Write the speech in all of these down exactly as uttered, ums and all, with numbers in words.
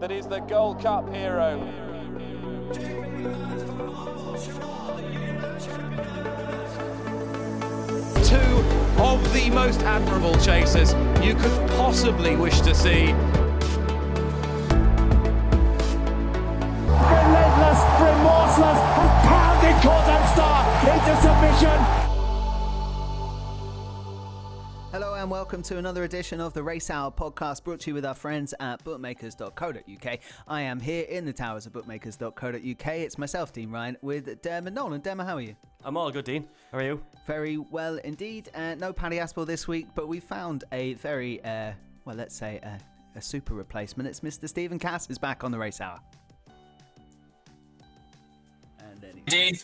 that is the Gold Cup hero. Two of the most admirable chasers you could possibly wish to see. Relentless, remorseless, and pounding Cordon Star into submission. Hello and welcome to another edition of the Race Hour podcast, brought to you with our friends at bookmakers dot co dot U K. I am here in the towers of bookmakers dot co dot U K. It's myself, Dean Ryan, with Dermot Nolan. Dermot, how are you? I'm all good, Dean. How are you? Very well indeed. Uh, no Paddy Aspel this week, but we found a very, uh, well, let's say a, a super replacement. It's Mister Stephen Cass is back on the Race Hour. And then he-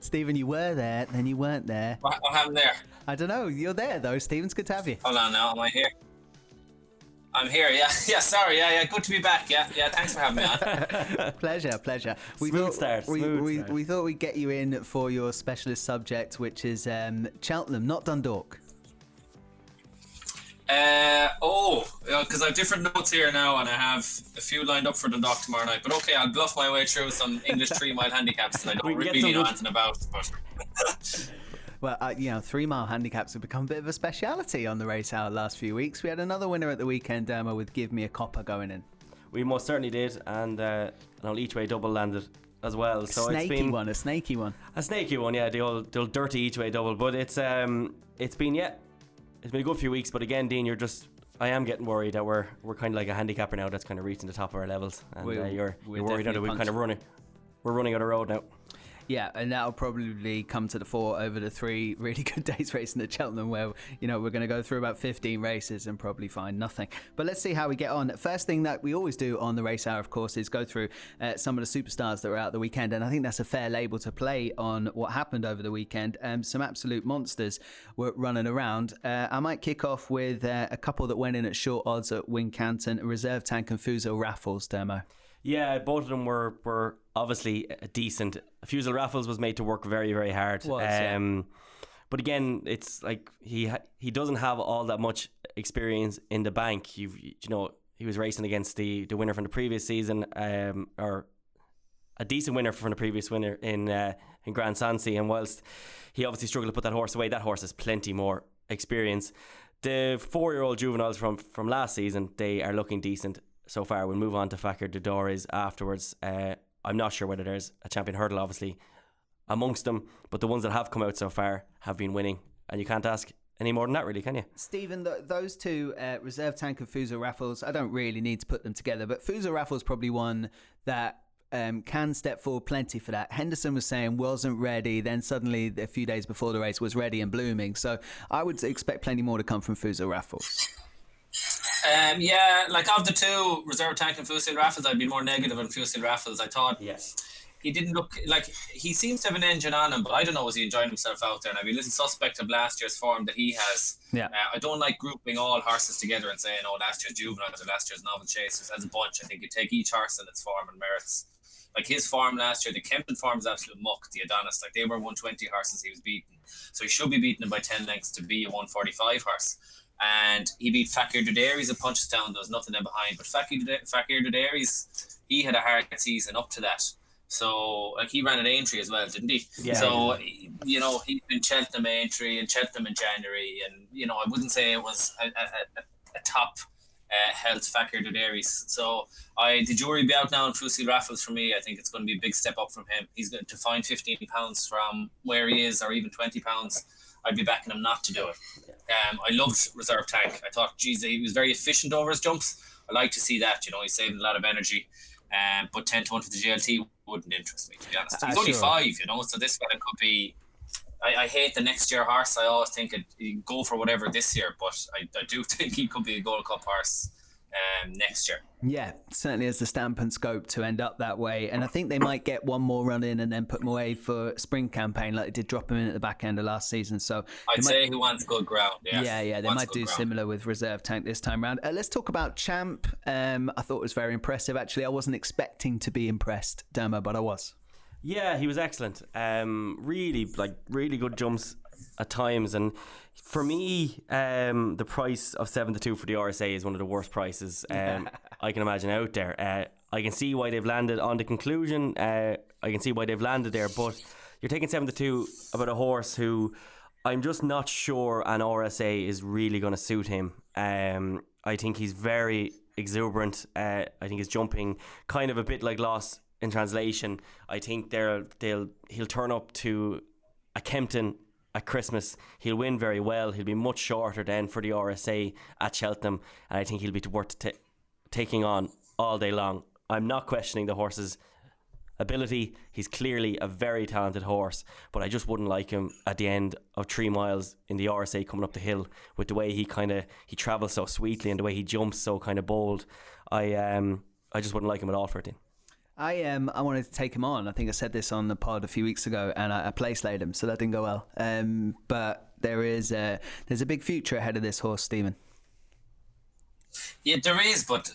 Stephen, you were there, then you weren't there. What happened there? I don't know. You're there though. Stephen's good to have you. Hold on now. Am I here? I'm here. Yeah. Yeah. Sorry. Yeah. Yeah. Good to be back. Yeah. Yeah. Thanks for having me on. pleasure. Pleasure. We Smooth thought start, we, smooth we, we, we thought we'd get you in for your specialist subject, which is um, Cheltenham, not Dundalk. Uh, oh, because I have different notes here now, and I have a few lined up for the dock tomorrow night. But okay, I'll bluff my way through some English three-mile handicaps that I don't really know anything about. But well, uh, you know, three-mile handicaps have become a bit of a speciality on the Race Hour last few weeks. We had another winner at the weekend, Dermo, with Give Me a Copper going in. We most certainly did, and uh, an old each-way double landed as well. So a snaky it's been one, a snaky one, a snaky one. Yeah, the old, the old dirty each-way double. But it's um, it's been yeah. It's been a good few weeks, but again, Dean, you're just... I am getting worried that we're we're kind of like a handicapper now that's kind of reaching the top of our levels. And we'll, uh, you're, we'll you're worried that we're kind of running. We're running out of road now. Yeah, and that'll probably come to the fore over the three really good days racing at Cheltenham, where, you know, we're going to go through about fifteen races and probably find nothing. But let's see how we get on. First thing that we always do on the Race Hour, of course, is go through uh, some of the superstars that were out the weekend. And I think that's a fair label to play on what happened over the weekend. Um, some absolute monsters were running around. Uh, I might kick off with uh, a couple that went in at short odds at Wincanton, Reserve Tank and Fuso Raffles, Dermo. Yeah, both of them were, were obviously decent. Fuso Raffles was made to work very, very hard. Was, um, yeah. But again, it's like he ha- he doesn't have all that much experience in the bank. You've, you know, he was racing against the, the winner from the previous season, um, or a decent winner from the previous winner in uh, in Grand Sancy. And whilst he obviously struggled to put that horse away, that horse has plenty more experience. The four-year-old juveniles from, from last season, they are looking decent so far. We'll move on to Fakir d'Oudairies afterwards. Uh, I'm not sure whether there's a Champion Hurdle, obviously, amongst them, but the ones that have come out so far have been winning, and you can't ask any more than that, really, can you? Stephen, th- those two, uh, Reserve Tank and Fuso Raffles, I don't really need to put them together, but Fuso Raffles probably one that um, can step forward plenty for that. Henderson was saying wasn't ready, then suddenly a few days before the race was ready and blooming, so I would expect plenty more to come from Fuso Raffles. Um, yeah, like of the two, Reserve Tank and Fuso Raffles, I'd be more negative on Fuso Raffles. I thought yes. He didn't look like he seems to have an engine on him, but I don't know, was he enjoying himself out there? And I'd be a little suspect of last year's form that he has. Yeah, uh, I don't like grouping all horses together and saying, oh, last year's juveniles or last year's novel chasers as a bunch. I think you take each horse in its form and merits. Like his form last year, the Kempton form is absolute muck, the Adonis. Like they were one twenty horses he was beaten. So he should be beaten by ten lengths to be a one forty-five horse. And he beat Fakir d'Oudairies at Punchestown. There was nothing there behind. But Fakir d'Oudairies, he had a hard season up to that. So like he ran at Aintree as well, didn't he? Yeah, so, yeah. You know, he's been Cheltenham Aintree and Cheltenham in January. And, you know, I wouldn't say it was a, a, a, a top uh, health Fakir d'Oudairies. So I the jury be out now on Fuso Raffles for me. I think it's going to be a big step up from him. He's going to find fifteen pounds from where he is, or even twenty pounds. I'd be backing him not to do it. Um, I loved Reserve Tank. I thought, geez, he was very efficient over his jumps. I like to see that. You know, he's saving a lot of energy. Um, but ten to one for the G L T wouldn't interest me, to be honest. He's uh, only sure. five, you know, so this one could be... I, I hate the next year horse. I always think he'd go for whatever this year, but I, I do think he could be a Gold Cup horse um, next year. Yeah, certainly has the stamp and scope to end up that way. And I think they might get one more run in and then put him away for spring campaign, like they did drop him in at the back end of last season. So I'd say he wants good ground. Yeah, yeah, yeah they might do similar with Reserve Tank this time round. Uh, let's talk about Champ. Um, I thought it was very impressive. Actually, I wasn't expecting to be impressed, Dermo, but I was. Yeah, he was excellent. Um, really, like, really good jumps at times. And for me, um, the price of seven to two for the R S A is one of the worst prices. Um, I can imagine out there. Uh, I can see why they've landed on the conclusion. Uh, I can see why they've landed there, but you're taking seven to two about a horse who I'm just not sure an R S A is really going to suit him. Um, I think he's very exuberant. Uh, I think he's jumping kind of a bit like Loss in Translation. I think they'll they'll he'll turn up to a Kempton at Christmas. He'll win very well. He'll be much shorter than for the R S A at Cheltenham, and I think he'll be worth t- taking on all day long. I'm not questioning the horse's ability. He's clearly a very talented horse, but I just wouldn't like him at the end of three miles in the R S A coming up the hill, with the way he kind of he travels so sweetly and the way he jumps so kind of bold. I um I just wouldn't like him at all for it. I um I wanted to take him on. I think I said this on the pod a few weeks ago, and I, I play slayed him, so that didn't go well. Um, but there is a, there's a big future ahead of this horse, Stephen. Yeah, there is, but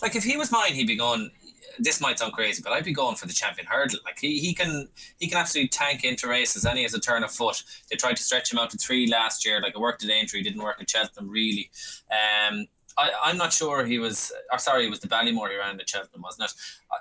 like if he was mine, he'd be gone. This might sound crazy, but I'd be going for the Champion Hurdle. Like he, he can he can absolutely tank into races, and he has a turn of foot. They tried to stretch him out to three last year. Like it worked at Aintree, didn't work at Cheltenham really. Um, I, I'm not sure he was, or sorry, it was the Ballymore he ran at Cheltenham, wasn't it?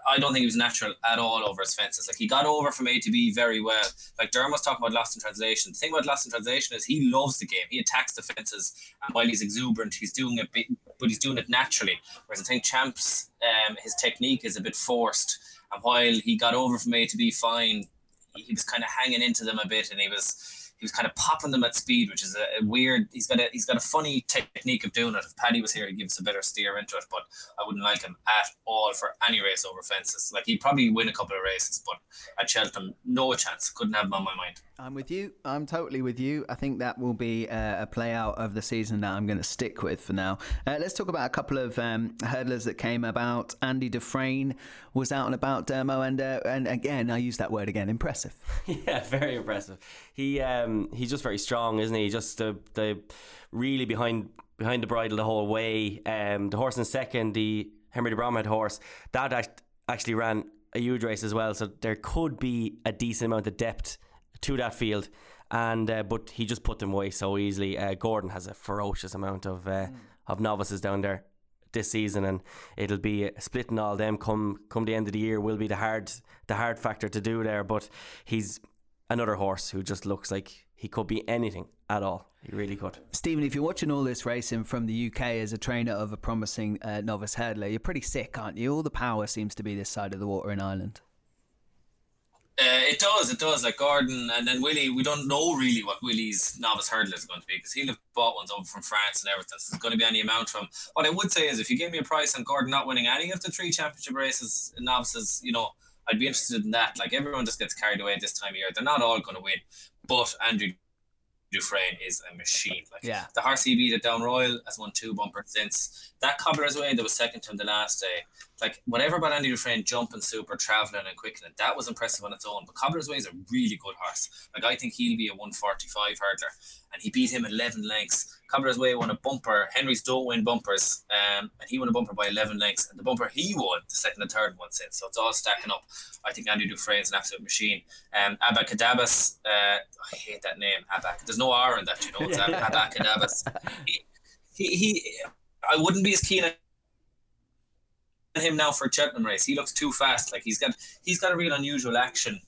I, I don't think he was natural at all over his fences. Like he got over from A to B very well. Like Dermot was talking about Lost in Translation. The thing about Lost in Translation is he loves the game. He attacks the fences, and while he's exuberant, he's doing it big, but he's doing it naturally. Whereas I think Champs, um, his technique is a bit forced. And while he got over from A to B fine, he was kind of hanging into them a bit, and he was he was kind of popping them at speed, which is a, a weird. He's got a he's got a funny technique of doing it. If Paddy was here, he'd give us a better steer into it. But I wouldn't like him at all for any race over fences. Like he'd probably win a couple of races, but at Cheltenham, no chance. Couldn't have him on my mind. I'm with you. I'm totally with you. I think that will be uh, a play out of the season that I'm going to stick with for now. Uh, let's talk about a couple of um, hurdlers that came about. Andy Dufresne was out and about, Dermo, and uh, and again, I use that word again, impressive. Yeah, very impressive. He um, he's just very strong, isn't he? Just the the really behind behind the bridle the whole way. Um, the horse in second, the Henry de Bromhead horse, that act- actually ran a huge race as well. So there could be a decent amount of depth to that field, and uh, but he just put them away so easily. Uh, Gordon has a ferocious amount of uh, mm. of novices down there this season, and it'll be uh, splitting all them come come the end of the year will be the hard the hard factor to do there. But he's another horse who just looks like he could be anything at all. He really could. Stephen, if you're watching all this racing from the U K as a trainer of a promising uh, novice hurdler, you're pretty sick, aren't you? All the power seems to be this side of the water in Ireland. Uh, it does, it does. Like Gordon and then Willie, we don't know really what Willie's novice hurdler is going to be, because he'll have bought ones over from France and everything. So there's going to be any amount from. What I would say is, if you gave me a price on Gordon not winning any of the three championship races in novices, you know, I'd be interested in that. Like everyone just gets carried away this time of year. They're not all going to win, but Andrew Dufresne is a machine. Like yeah. The horse he beat at Down Royal has won two bumpers since. That Cobbler's Way that was second to him the last day. Like whatever about Andy Dufresne jumping super, travelling and quickening, that was impressive on its own. But Cobbler's Way is a really good horse. Like I think he'll be a one forty-five hurdler, and he beat him eleven lengths. Cobbler's Way won a bumper. Henry's don't win bumpers, um, and he won a bumper by eleven lengths. And the bumper he won, the second and third one since. So it's all stacking up. I think Andy Dufresne's an absolute machine. Um, Abacadabas, uh, I hate that name. Abac. There's no R in that, you know. It's yeah. Abacadabas. He, he, he, I wouldn't be as keen on him now for a Cheltenham race. He looks too fast. Like he's got, he's got a real unusual action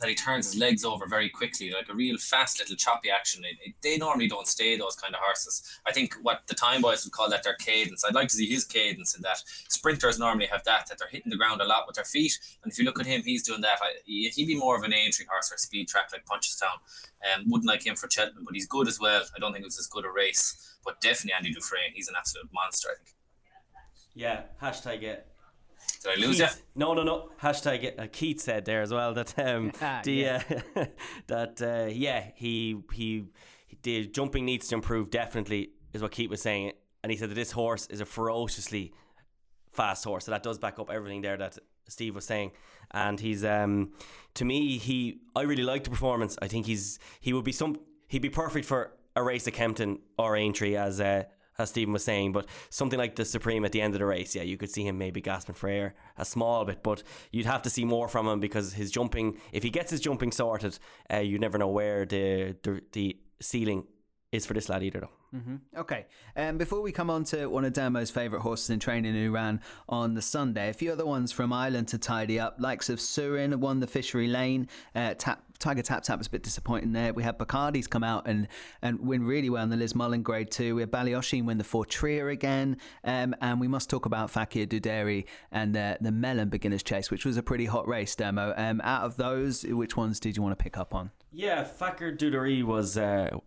that he turns his legs over very quickly, like a real fast little choppy action. It, it, they normally don't stay, those kind of horses. I think what the time boys would call that their cadence. I'd like to see his cadence in that. Sprinters normally have that, that they're hitting the ground a lot with their feet. And if you look at him, he's doing that. I, he, he'd be more of an entry horse or a speed track like Punchestown. Um, wouldn't like him for Cheltenham, but he's good as well. I don't think it was as good a race, but definitely Andy Dufresne. He's an absolute monster, I think. Yeah, hashtag it. Did I lose Keith, you? No, no, no. Hashtag it. Uh, Keith said there as well that um, ah, the yeah. Uh, that uh, yeah he, he he the jumping needs to improve, definitely, is what Keith was saying, and he said that this horse is a ferociously fast horse. So that does back up everything there that Steve was saying. And he's um to me he I really like the performance. I think he's he would be some he'd be perfect for a race at Kempton or Aintree, as uh, as Stephen was saying, but something like the Supreme at the end of the race, yeah, you could see him maybe gasping for air a small bit, but you'd have to see more from him, because his jumping, if he gets his jumping sorted, uh, you never know where the, the the ceiling is for this lad either, though. Mm-hmm. Okay, and um, before we come on to one of Dermot's favourite horses in training who ran on the Sunday, a few other ones from Ireland to tidy up. Likes of Surin won the Fishery Lane. Uh, tap, Tiger Tap Tap was a bit disappointing there. We had Bacardi's come out and, and win really well in the Liz Mullen Grade two. We had Ballyoisin win the Fortrea again. Um, and we must talk about Fakir d'Oudairies and uh, the Melon Beginner's Chase, which was a pretty hot race, Dermot. Um, out of those, which ones did you want to pick up on? Yeah, Fakir d'Oudairies was... Uh...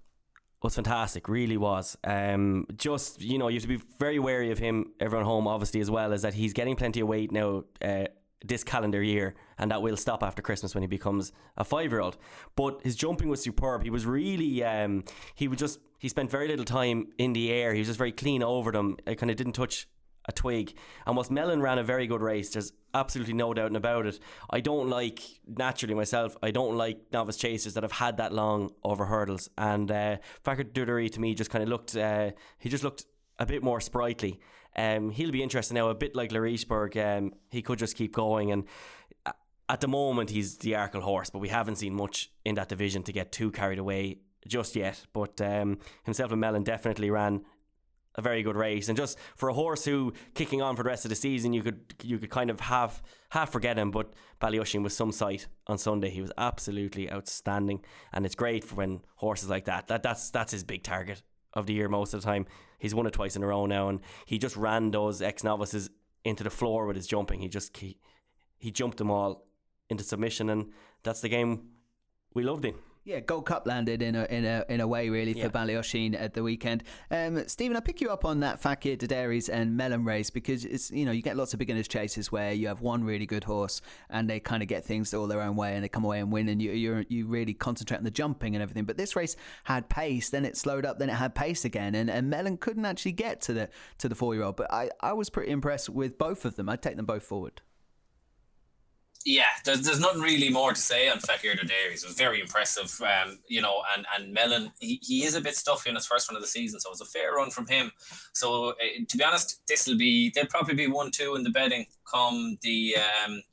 was fantastic, really was. Um, just, you know, you have to be very wary of him, everyone home, obviously, as well, is that he's getting plenty of weight now uh, this calendar year, and that will stop after Christmas when he becomes a five-year-old. But his jumping was superb. He was really, um, he would just, he spent very little time in the air. He was just very clean over them. It kind of didn't touch a twig. And whilst Melon ran a very good race, there's absolutely no doubt about it. I don't like, naturally myself, I don't like novice chasers that have had that long over hurdles. And uh, Fakir d'Oudairies to me just kind of looked, uh, he just looked a bit more sprightly. Um, he'll be interesting now, a bit like Larisburg, um, he could just keep going. And at the moment, he's the Arkle horse, but we haven't seen much in that division to get too carried away just yet. But um, himself and Melon definitely ran a very good race, and just for a horse who kicking on for the rest of the season, you could you could kind of half half forget him. But Ballyoisin was some sight on Sunday. He was absolutely outstanding, and it's great for when horses like that, that that's that's his big target of the year most of the time. He's won it twice in a row now, and he just ran those ex novices into the floor with his jumping. He just he, he jumped them all into submission, and that's the game we loved in. Yeah, Gold Cup landed in a in a in a way really for yeah. Ballyoisin at the weekend. Um, Stephen, I pick you up on that Fakir d'Oudairies and Melon race because it's you know you get lots of beginners chases where you have one really good horse and they kind of get things all their own way and they come away and win and you you you really concentrate on the jumping and everything. But this race had pace, then it slowed up, then it had pace again, and, and Melon couldn't actually get to the to the four year old. But I, I was pretty impressed with both of them. I'd take them both forward. Yeah, there's, there's nothing really more to say on Fakir d'Oudairies. It was very impressive, um, you know, and, and Melon, he, he is a bit stuffy in his first run of the season, so it was a fair run from him. So, uh, to be honest, this will be, they'll probably be one two in the betting come the um,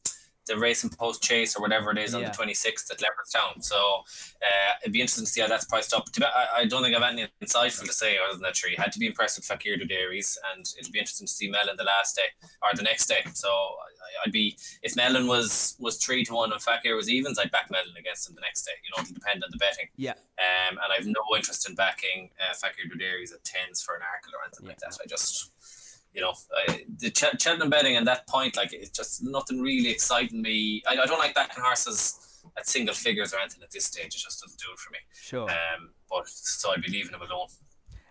the race and post-chase or whatever it is on yeah. the twenty-sixth at Leopardstown. So, uh, it'd be interesting to see how that's priced up. To be, I, I don't think I've anything insightful to say other than that, sure, you had to be impressed with Fakir d'Oudairies, and it'll be interesting to see Melon the last day, or the next day. So, I'd be if Melon was was three to one and Fakir was evens, I'd back Melon against him the next day. You know, it'll depend on the betting. Yeah. Um, and I've no interest in backing uh, Fakir d'Oudairies at tens for an Arkle or anything yeah. like that. I just, you know, I, the Ch- Cheltenham betting at that point, like it's just nothing really exciting me. I, I don't like backing horses at single figures or anything at this stage. It just doesn't do it for me. Sure. Um, but so I'd be leaving him alone.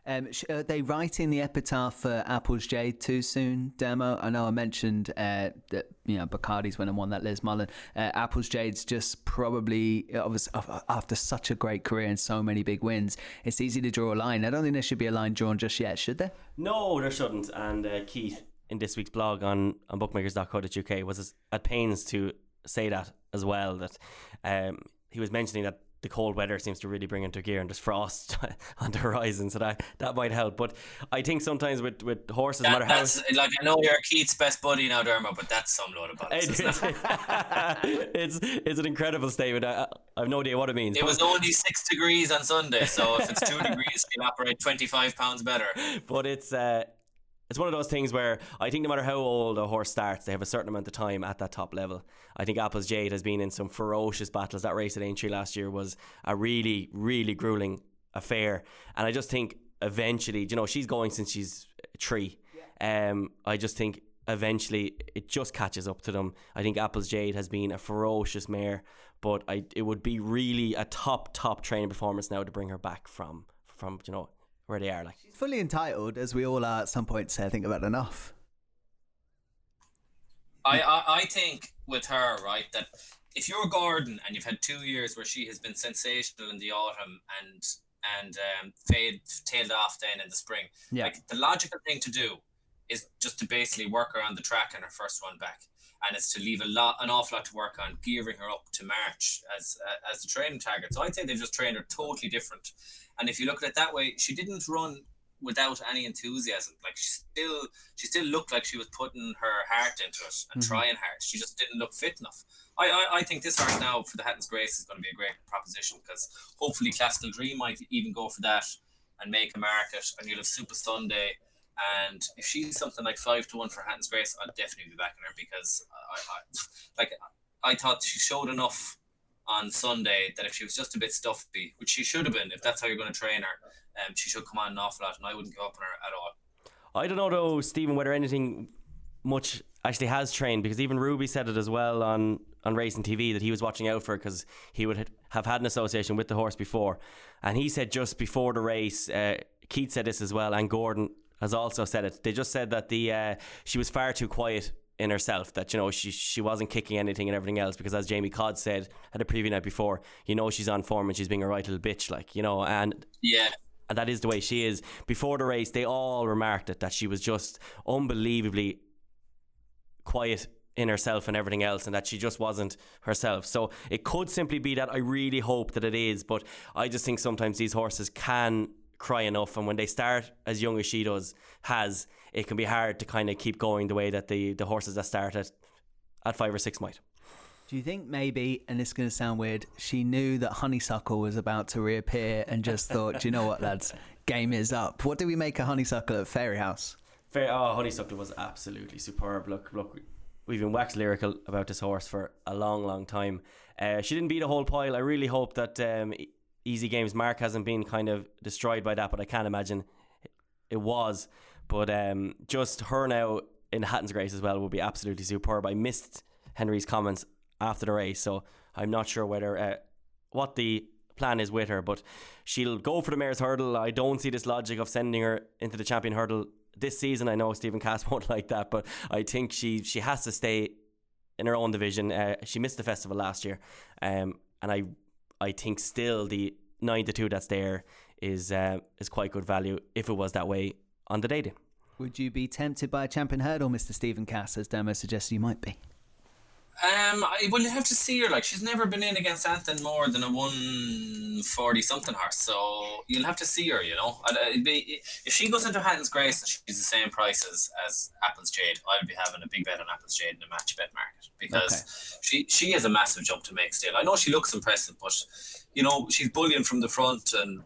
Um, are they writing the epitaph for Apple's Jade too soon, Demo? I know I mentioned uh, that you know Bacardi's went and won that Liz Mullen. Uh, Apple's Jade's just probably obviously after such a great career and so many big wins, it's easy to draw a line. I don't think there should be a line drawn just yet, should there? No, there shouldn't. And uh, Keith, in this week's blog on, on bookmakers dot co dot U K, was at pains to say that as well. That um, he was mentioning that the cold weather seems to really bring into gear, and there's frost on the horizon, so that, that might help. But I think sometimes with, with horses, that, no matter how like I know you're Keith's best buddy now, Dermot, but that's some load of bollocks. It, it's it's an incredible statement. I, I've no idea what it means. It but, was only six degrees on Sunday, so if it's two degrees, you'll operate twenty five pounds better. But it's uh, it's one of those things where I think no matter how old a horse starts, they have a certain amount of time at that top level. I think Apple's Jade has been in some ferocious battles. That race at Aintree last year was a really, really grueling affair. And I just think eventually, you know, she's going since she's three. Yeah. Um, I just think eventually it just catches up to them. I think Apple's Jade has been a ferocious mare, but I, it would be really a top, top training performance now to bring her back from, from you know, where they are. Like, she's fully entitled, as we all are at some point, to think about enough. I, I, I think with her, right, that if you're Gordon and you've had two years where she has been sensational in the autumn and and um, fade, tailed off then in the spring, yeah. like the logical thing to do is just to basically work her on the track in her first run back. And it's to leave a lot, an awful lot to work on, gearing her up to March as uh, as the training target. So I'd say they've just trained her totally different. And if you look at it that way, she didn't run without any enthusiasm. Like she still, she still looked like she was putting her heart into it and mm-hmm. trying hard. She just didn't look fit enough. I, I, I think this horse now for the Hatton's Grace is going to be a great proposition because hopefully Classical Dream might even go for that. and make a market, and you'll have Super Sunday. And if she's something like five to one for Hatton's Grace, I'll definitely be backing her, because I, I like I thought she showed enough on Sunday that if she was just a bit stuffy, which she should have been, if that's how you're going to train her, um, she should come on an awful lot, and I wouldn't give up on her at all. I don't know though, Stephen, whether anything much actually has trained, because even Ruby said it as well on, on Racing T V that he was watching out for her because he would have had an association with the horse before, and he said just before the race, uh, Keith said this as well, and Gordon has also said it, they just said that the uh, she was far too quiet in herself, that you know she she wasn't kicking anything and everything else, because as Jamie Codd said at a preview night before, you know she's on form and she's being a right little bitch, like, you know, and yeah, and that is the way she is. Before the race they all remarked it, that she was just unbelievably quiet in herself and everything else, and that she just wasn't herself. So it could simply be that. I really hope that it is, but I just think sometimes these horses can cry enough, and when they start as young as she does has, it can be hard to kind of keep going the way that the, the horses that start at, at five or six might. Do you think maybe, and this is going to sound weird, she knew that Honeysuckle was about to reappear and just thought, do you know what, lads, game is up. What do we make of Honeysuckle at Fairy House? Fair, oh, Honeysuckle was absolutely superb. Look, look, we've been wax lyrical about this horse for a long, long time. Uh, she didn't beat a whole pile. I really hope that um, Easy Game's mark hasn't been kind of destroyed by that, but I can't imagine it was. But um, just her now in Hatton's Grace as well would be absolutely superb. I missed Henry's comments after the race, so I'm not sure whether uh, what the plan is with her, but she'll go for the Mare's Hurdle. I don't see this logic of sending her into the Champion Hurdle this season. I know Stephen Cass won't like that, but I think she she has to stay in her own division. Uh, she missed the festival last year, um, and I I think still the nine to two that's there is uh, is quite good value if it was that way on the day day. Would you be tempted by a Champion Hurdle, Mister Stephen Cass, as Demo suggests you might be? Um, I will have to see her. Like, she's never been in against anything more than a one forty something horse, so you'll have to see her. You know, I'd, be, if she goes into Hatton's Grace and she's the same price as, as Apple's Jade, I'll be having a big bet on Apple's Jade in the match bet market, because okay. she she has a massive jump to make still. I know she looks impressive, but you know she's bullying from the front, and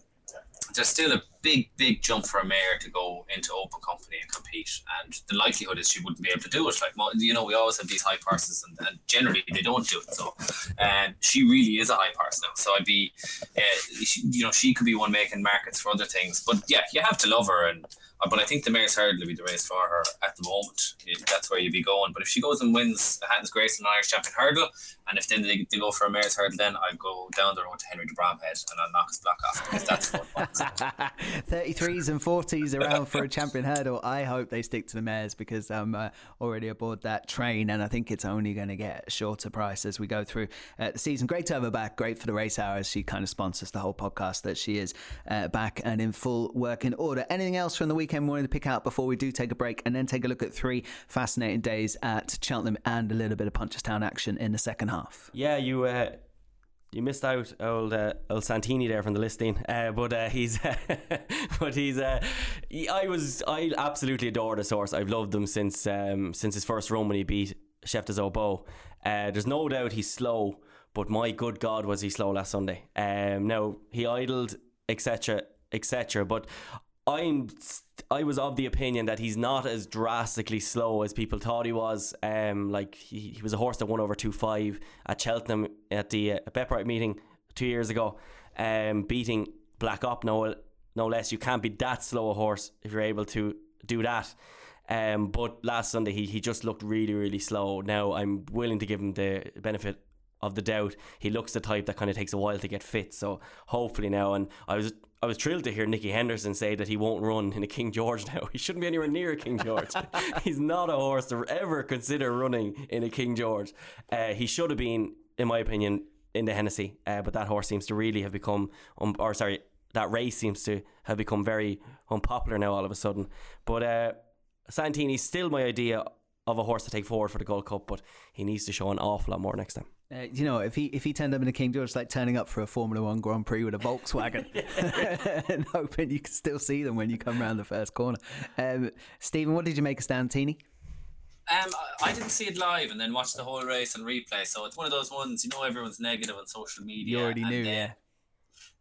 there's still a big, big jump for a mare to go into open company and compete, and the likelihood is she wouldn't be able to do it. Like, you know, we always have these high purses, and, and generally they don't do it. So, um, she really is a high purse now. So I'd be, uh, she, you know, she could be one making markets for other things. But yeah, you have to love her, and but I think the Mare's Hurdle will be the race for her at the moment. That's where you'd be going. But if she goes and wins the Hatton's Grace and Irish Champion Hurdle, and if then they, they go for a Mare's Hurdle, then I'd go down the road to Henry de Bromhead and I'll knock his block off, because that's what thirty-threes and forties around for a Champion Hurdle. I hope they stick to the mares, because I'm uh, already aboard that train, and I think it's only going to get shorter price as we go through uh, the season. Great to have her back. Great for the race hours. She kind of sponsors the whole podcast that she is uh, back and in full working order. Anything else from the weekend we wanted to pick out before we do take a break, and then take a look at three fascinating days at Cheltenham and a little bit of Punchestown action in the second half? Yeah, you uh, you missed out old uh, old Santini there from the listing, uh, but uh, he's but he's uh, he, I was I absolutely adore this horse. I've loved him since um, since his first run when he beat Chef de Zobo. Uh, there's no doubt he's slow, but my good God was he slow last Sunday. Um, now he idled, etc, etc, but I'm I was of the opinion that he's not as drastically slow as people thought he was. Um, like he, he was a horse that won over two five at Cheltenham at the uh, Betbright meeting two years ago, um, beating Black Op, no, no less. You can't be that slow a horse if you're able to do that. Um, but last Sunday he, he just looked really, really slow. Now I'm willing to give him the benefit of the doubt. He looks the type that kind of takes a while to get fit, so hopefully now. And I was I was thrilled to hear Nicky Henderson say that he won't run in a King George now. He shouldn't be anywhere near a King George. He's not a horse to ever consider running in a King George. Uh, he should have been, in my opinion, in the Hennessy, uh, but that horse seems to really have become um, or sorry that race seems to have become very unpopular now all of a sudden. But uh, Santini's still my idea of a horse to take forward for the Gold Cup, but he needs to show an awful lot more next time. Uh, you know, if he if he turned up in a King George, it's like turning up for a Formula One Grand Prix with a Volkswagen and hoping you can still see them when you come round the first corner. Um, Stephen, what did you make of Santini? Um, I didn't see it live and then watched the whole race on replay, so it's one of those ones, you know, everyone's negative on social media. You already knew, yeah.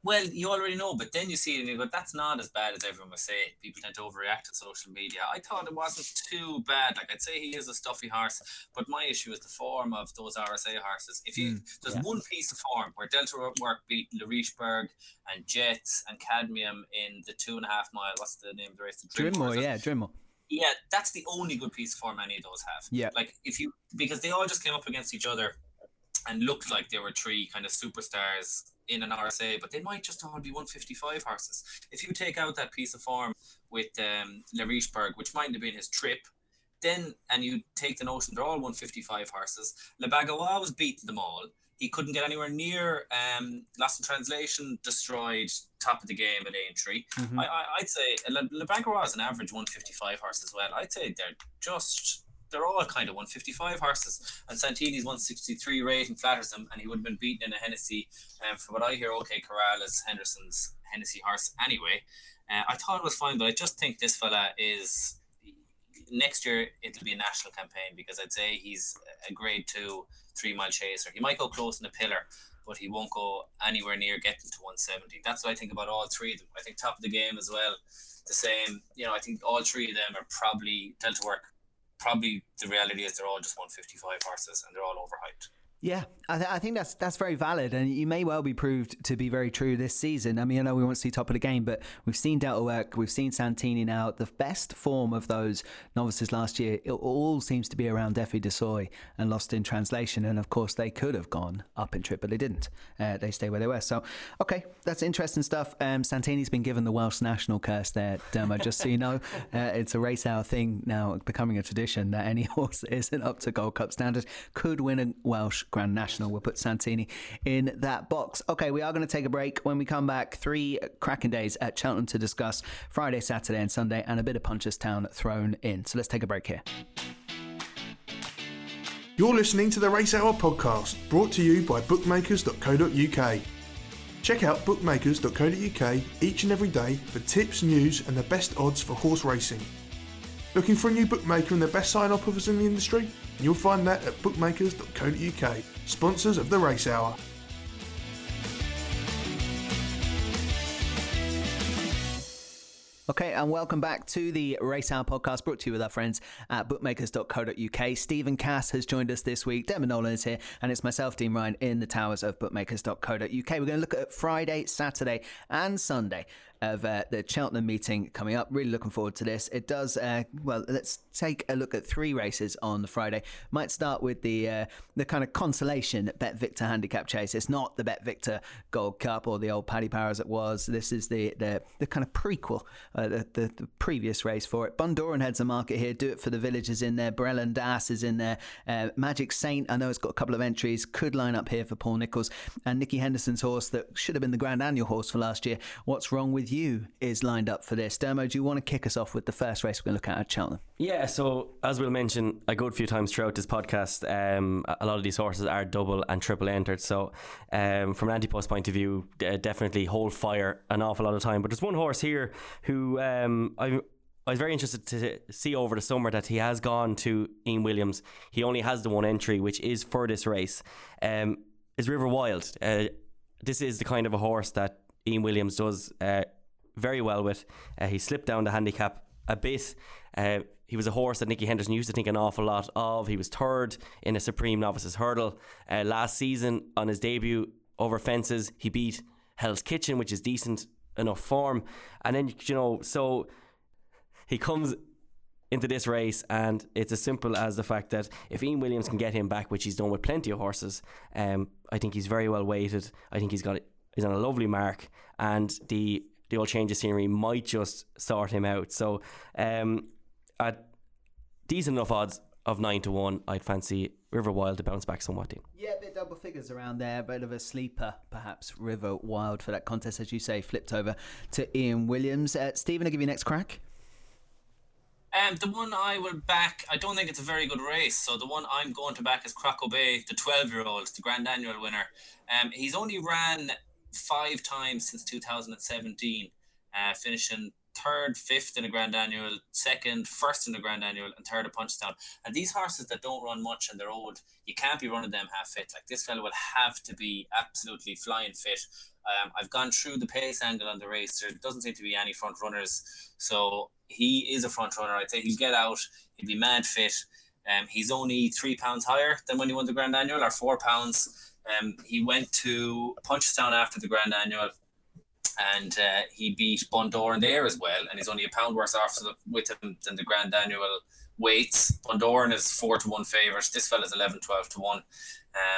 Well, you already know, but then you see it and you go, that's not as bad as everyone was saying. People tend to overreact to social media. I thought it wasn't too bad. Like, I'd say he is a stuffy horse, but my issue is the form of those R S A horses. If you, mm, There's yeah. one piece of form where Delta Work beat Lerichburg and Jets and Cadmium in the two and a half mile, what's the name of the race? The Dreammore, Dreammore yeah, Dreammore. Yeah, that's the only good piece of form any of those have. Yeah. Like, if you, because they all just came up against each other and looked like they were three kind of superstars in an R S A, but they might just all be one fifty-five horses. If you take out that piece of form with um, Lerichburg, which might have been his trip, then, and you take the notion they're all one fifty-five horses, Le Bagawa was beating them all. He couldn't get anywhere near um, Loss In Translation, destroyed Top of the Game at Aintree. Mm-hmm. I, I, I'd say Le, Le Bagawa is an average one fifty-five horse as well. I'd say they're just... they're all kind of one fifty-five horses, and Santini's one sixty-three rating flatters him, and he would have been beaten in a Hennessy. And um, from what I hear, OK Corral is Henderson's Hennessy horse anyway. Uh, I thought it was fine, but I just think this fella is... next year, it'll be a national campaign, because I'd say he's a grade two, three-mile chaser. He might go close in the pillar, but he won't go anywhere near getting to one seventy. That's what I think about all three of them. I think Top of the Game as well, the same. You know, I think all three of them are probably Delta Work. Probably the reality is they're all just one fifty-five horses and they're all overhyped. Yeah, I, th- I think that's that's very valid, and you may well be proved to be very true this season. I mean, I know we want to see Top of the Game, but we've seen Delta Work, we've seen Santini now. The best form of those novices last year, it all seems to be around Defi du Seuil and Lost In Translation, and of course they could have gone up in trip, but they didn't. Uh, they stay where they were. So, okay, that's interesting stuff. Um, Santini's been given the Welsh national curse there, Dermot, just so you know. Uh, it's a race hour thing now, becoming a tradition that any horse that isn't up to Gold Cup standard could win a Welsh Grand National. We'll put Santini in that box. Okay, we are going to take a break. When we come back, three cracking days at Cheltenham to discuss: Friday, Saturday and Sunday, and a bit of Punchestown thrown in. So let's take a break here. You're listening to the Race Hour podcast, brought to you by bookmakers dot co dot uk. Check out bookmakers dot co dot uk each and every day for tips, news and the best odds for horse racing. Looking for a new bookmaker and the best sign-up offers in the industry? You'll find that at bookmakers dot co dot uk, sponsors of the Race Hour. Okay, and welcome back to the Race Hour podcast, brought to you with our friends at bookmakers dot co dot uk. Stephen Cass has joined us this week. Dermot Nolan is here, and it's myself, Dean Ryan, in the towers of bookmakers dot co dot uk. We're going to look at Friday, Saturday and Sunday of uh, the Cheltenham meeting coming up. Really looking forward to this. It does, uh, well, let's take a look at three races on the Friday. Might start with the uh, the kind of consolation Bet Victor Handicap Chase. It's not the Bet Victor Gold Cup or the old Paddy Power as it was. This is the the, the kind of prequel, uh, the, the, the previous race for it. Bundoran heads the market here. Do It For The Village is in there. Brellan Das is in there. Uh, Magic Saint, I know it's got a couple of entries, could line up here for Paul Nichols. And Nicky Henderson's horse that should have been the Grand Annual horse for last year, What's Wrong With You, is lined up for this. Dermo, do you want to kick us off with the first race we're going to look at at Cheltenham? Yeah, so as we'll mention a good few times throughout this podcast, um, a lot of these horses are double and triple entered, so um, from an anti-post point of view, uh, definitely hold fire an awful lot of time. But there's one horse here who um, I, I was very interested to see over the summer that he has gone to Ian Williams. He only has the one entry, which is for this race. Um, is River Wild. Uh, this is the kind of a horse that Ian Williams does uh, very well with. Uh, he slipped down the handicap a bit. Uh, he was a horse that Nicky Henderson used to think an awful lot of. He was third in a Supreme Novices Hurdle uh, last season on his debut over fences. He beat Hell's Kitchen, which is decent enough form. And then, you know, so he comes into this race, and it's as simple as the fact that if Ian Williams can get him back, which he's done with plenty of horses, um, I think he's very well weighted. I think he's got it. He's on a lovely mark, and the the old change of scenery might just sort him out. So um, at decent enough odds of nine to one, I'd fancy River Wild to bounce back somewhat, Dean. Yeah, a bit double figures around there, a bit of a sleeper perhaps, River Wild, for that contest, as you say, flipped over to Ian Williams. Uh, Stephen, I'll give you next crack. Um, the one I will back, I don't think it's a very good race, so the one I'm going to back is Croco Bay, the twelve-year-old, the Grand Annual winner. Um, he's only ran five times since two thousand seventeen, uh, finishing third, fifth in the Grand Annual, second, first in the Grand Annual, and third at Punchestown. And these horses that don't run much and they're old, you can't be running them half fit. Like, this fella will have to be absolutely flying fit. Um, I've gone through the pace angle on the race. There doesn't seem to be any front runners. So he is a front runner. I'd say he'll get out. He'll be mad fit. Um, he's only three pounds higher than when he won the Grand Annual, or four pounds. Um, he went to Punchestown after the Grand Annual, and uh, he beat Bundoran there as well, and he's only a pound worse off with him than the Grand Annual weights. Bundoran is four to one favourite. This fella's eleven, twelve to one.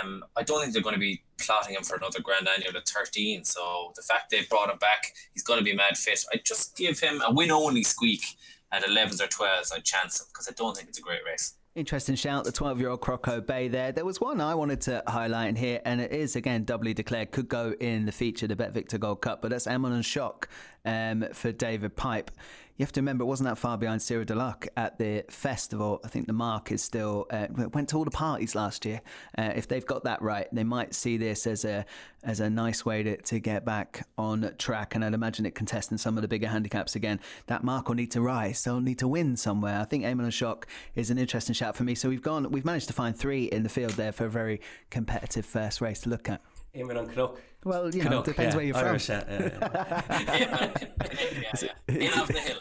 Um, I don't think they're going to be plotting him for another Grand Annual at thirteen, so the fact they've brought him back, he's going to be mad fit. I just give him a win-only squeak at elevens or twelves. I'd chance him, because I don't think it's a great race. Interesting shout, the twelve-year-old Croco Bay there. There was one I wanted to highlight in here, and it is, again, doubly declared, could go in the feature, the BetVictor Gold Cup, but that's Amon and Shock um, for David Pipe. You have to remember, it wasn't that far behind Cyril Deluc at the festival. I think the mark is still, uh, went to all the parties last year. Uh, if they've got that right, they might see this as a as a nice way to, to get back on track. And I'd imagine it contesting some of the bigger handicaps again. That mark will need to rise. They'll need to win somewhere. I think Amon and Shock is an interesting shout for me. So we've gone, we've managed to find three in the field there for a very competitive first race to look at. Eamon on Canuck. Well, you Canuck, know, it depends yeah. where you're Irish, from. Irish, uh, yeah. yeah, yeah. Hill of the hill.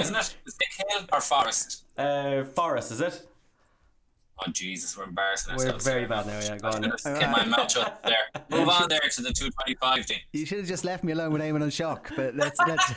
Isn't it? Is it hill or forest? Uh, forest, is it? Oh, Jesus, we're embarrassing ourselves. We're very bad now, yeah. Go on. Get right. my mouth shut there. Move on there to the two twenty-five team. You should have just left me alone with Eamon on Shock, but let's let's,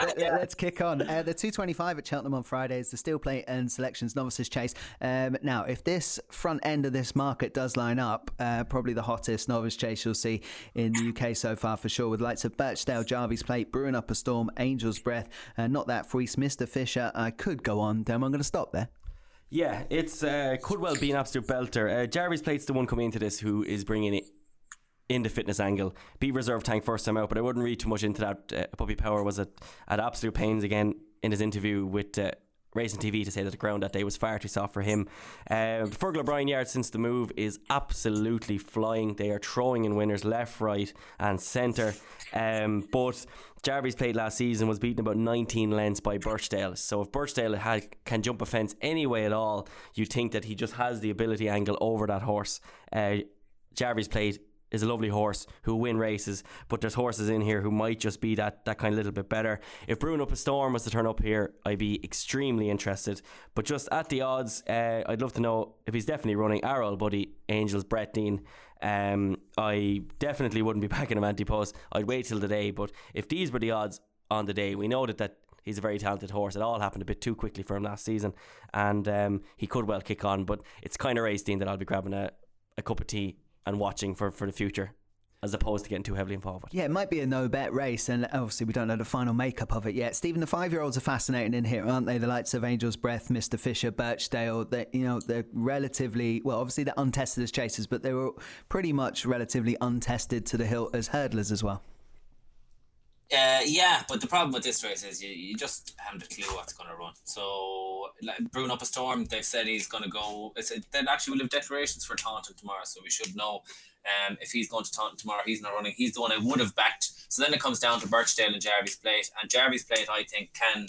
let, let's kick on. Uh, the two twenty-five at Cheltenham on Friday is the Steel Plate and Selections Novices Chase. Um, now, if this front end of this market does line up, uh, probably the hottest novice chase you'll see in the U K so far for sure, with the likes of Birchdale, Jarvis Plate, Brewing Up a Storm, Angel's Breath, uh, Not That Freeze, Mister Fisher. I could go on, Dom. I'm going to stop there. Yeah, it's uh, could well be an absolute belter. Uh, Jarvis Plate's the one coming into this who is bringing it in the fitness angle. Beat Reserve Tank first time out, but I wouldn't read too much into that. Uh, Puppy Power was at, at absolute pains again in his interview with uh, Racing T V to say that the ground that day was far too soft for him. Uh, Fergal O'Brien Yard since the move is absolutely flying. They are throwing in winners left, right and centre. Um, but Jarvis Plate last season was beaten about nineteen lengths by Birchdale. So if Birchdale had, can jump a fence any way at all, you'd think that he just has the ability angle over that horse. Uh, Jarvis Plate is a lovely horse who win races, but there's horses in here who might just be that, that kind of little bit better. If Brewing Up a Storm was to turn up here, I'd be extremely interested. But just at the odds, uh, I'd love to know if he's definitely running our old buddy, Angel's Breath Dean. Um, I definitely wouldn't be backing him anti-post. I'd wait till the day, but if these were the odds on the day, we know that, that he's a very talented horse. It all happened a bit too quickly for him last season, and um, he could well kick on, but it's kind of race, Dean, that I'll be grabbing a, a cup of tea and watching for, for the future, as opposed to getting too heavily involved with. Yeah, it might be a no-bet race, and obviously we don't know the final makeup of it yet. Stephen, the five-year-olds are fascinating in here, aren't they? The likes of Angel's Breath, Mister Fisher, Birchdale, they, you know, they're relatively, well, obviously they're untested as chasers, but they were pretty much relatively untested to the hill as hurdlers as well. Uh, yeah, but the problem with this race is you, you just haven't a clue what's going to run. So, like, Brewing Up a Storm, they've said he's going to go. It's a, then actually, we'll have declarations for Taunton tomorrow, so we should know um, if he's going to Taunton tomorrow. He's not running. He's the one I would have backed. So then it comes down to Birchdale and Jarvis Plate. And Jarvis Plate, I think, can...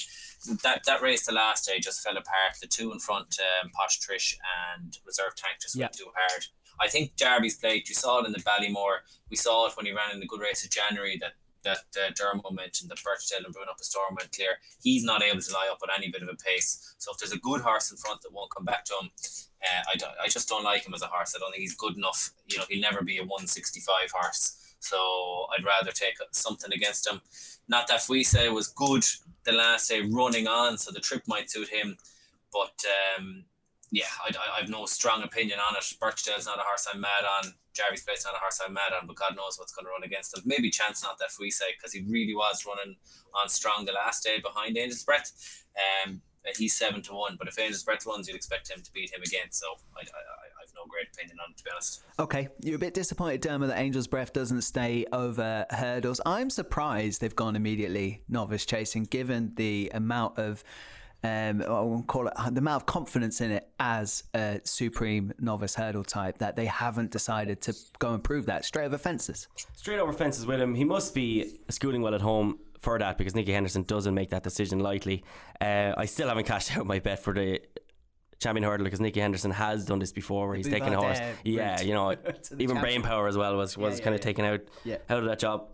That that race the last day just fell apart. The two in front, um, Posh Trish and Reserve Tank, just yeah. went too hard. I think Jarvis Plate, you saw it in the Ballymore. We saw it when he ran in the good race of January that that uh, Dermot mentioned, that Birchdale and Brewing Up a Storm went clear. He's not able to lie up at any bit of a pace. So if there's a good horse in front that won't come back to him, uh, I don't, I just don't like him as a horse. I don't think he's good enough. You know, he'll never be a one sixty-five horse. So I'd rather take something against him. Not That Fuisa was good the last day running on, so the trip might suit him. But um, yeah, I, I, I've no strong opinion on it. Birchdale's not a horse I'm mad on. Jarvis Plate's not a horse I'm mad on, but God knows what's going to run against him. Maybe Chance Not That Fuisa, because he really was running on strong the last day behind Angel's Breath. Um, he's seven to one, but if Angel's Breath runs, you'd expect him to beat him again. So I, I, I, I've no great opinion on it, to be honest. Okay, you're a bit disappointed, Dermot, that Angel's Breath doesn't stay over hurdles. I'm surprised they've gone immediately novice chasing, given the amount of. Um, I won't call it the amount of confidence in it as a supreme novice hurdle type that they haven't decided to go and prove that straight over fences. Straight over fences with him. He must be schooling well at home for that, because Nicky Henderson doesn't make that decision lightly. Uh, I still haven't cashed out my bet for the Champion Hurdle, because Nicky Henderson has done this before, where he's taken a horse. Yeah, you know, even Brainpower as well was, was yeah, yeah, kind of yeah. taken out, yeah. out of that job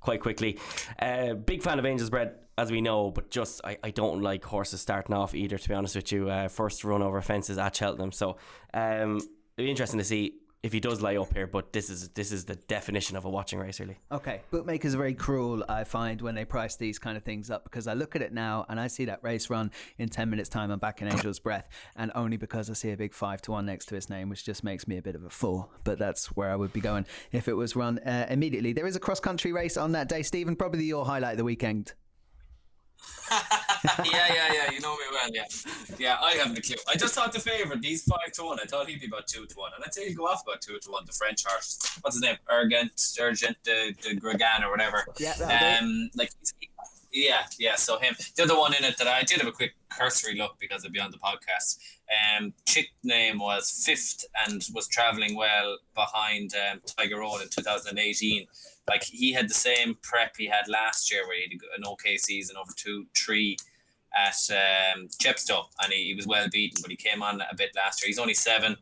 quite quickly. Uh, big fan of Angel's Bread, as we know, but just I, I don't like horses starting off either, to be honest with you. Uh, first run over fences at Cheltenham. So um, it'll be interesting to see if he does lie up here, but this is this is the definition of a watching race, really. Okay, bookmakers are very cruel, I find, when they price these kind of things up, because I look at it now and I see that race run in ten minutes time, I'm back in Angel's Breath, and only because I see a big five to one next to his name, which just makes me a bit of a fool. But that's where I would be going if it was run uh, immediately. There is a cross-country race on that day, Stephen, probably your highlight of the weekend. yeah, yeah, yeah. You know me well, yeah. Yeah, I haven't a clue. I just thought the favourite, he's five to one. I thought he'd be about two to one, and I'd say he'd go off about two to one. The French horse, what's his name, Urgent, Urgent, the the Gregan or whatever. Yeah, um, like, yeah, yeah. So him. The other one in it that I did have a quick cursory look because it'd be on the podcast. Um, chick name was Fifth and was travelling well behind um, Tiger Road in two thousand eighteen. Like, he had the same prep he had last year, where he had an okay season over two, three at um, Chepstow, and he, he was well beaten, but he came on a bit last year. He's only seven.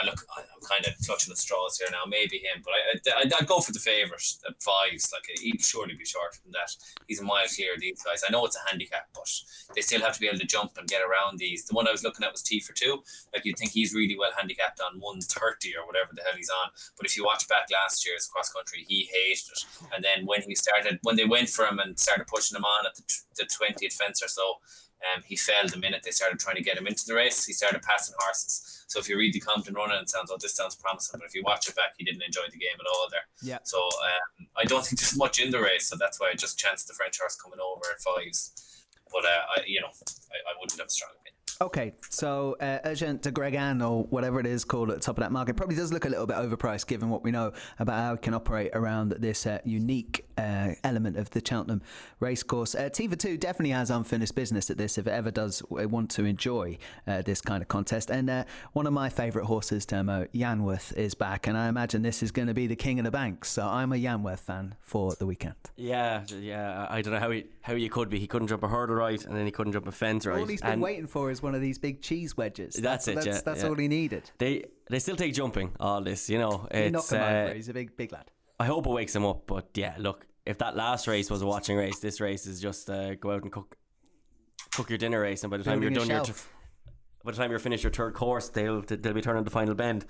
I look, I'm kind of clutching at straws here now. Maybe him, but I, I, I'd, I'd go for the favourite at fives. Like, he'd surely be shorter than that. He's a mile clear of these guys. I know it's a handicap, but they still have to be able to jump and get around these. The one I was looking at was T for two. Like, you'd think he's really well handicapped on one thirty or whatever the hell he's on. But if you watch back last year's cross country, he hated it. And then when he started, when they went for him and started pushing him on at the, the twentieth fence or so, Um, he fell the minute they started trying to get him into the race. He started passing horses. So if you read the Kempton running, it sounds, oh, this sounds promising. But if you watch it back, he didn't enjoy the game at all there. Yeah. So um, I don't think there's much in the race. So that's why I just chanced the French horse coming over at fives. But, uh, I, you know, I, I wouldn't have a strong opinion. Okay, so uh, Urgent de Gregan, or whatever it is called at the top of that market, probably does look a little bit overpriced given what we know about how it can operate around this uh, unique uh, element of the Cheltenham racecourse. Uh, Tiva two definitely has unfinished business at this if it ever does want to enjoy uh, this kind of contest. And uh, one of my favourite horses, Dermot, Yanworth, is back, and I imagine this is going to be the king of the banks. So I'm a Yanworth fan for the weekend. Yeah, yeah. I don't know how he, how you could be. He couldn't jump a hurdle right, and then he couldn't jump a fence right. All he's been and- waiting for is one of these big cheese wedges. That's, that's it. That's, yeah, that's yeah. all he needed. They they still take jumping. All this, you know. It's, knock him uh, over. He's a big big lad. I hope it wakes him up. But yeah, look, if that last race was a watching race, this race is just uh, go out and cook cook your dinner race. And by the time Building you're done, your ter- by the time you're finished your third course, they'll they'll be turning the final bend.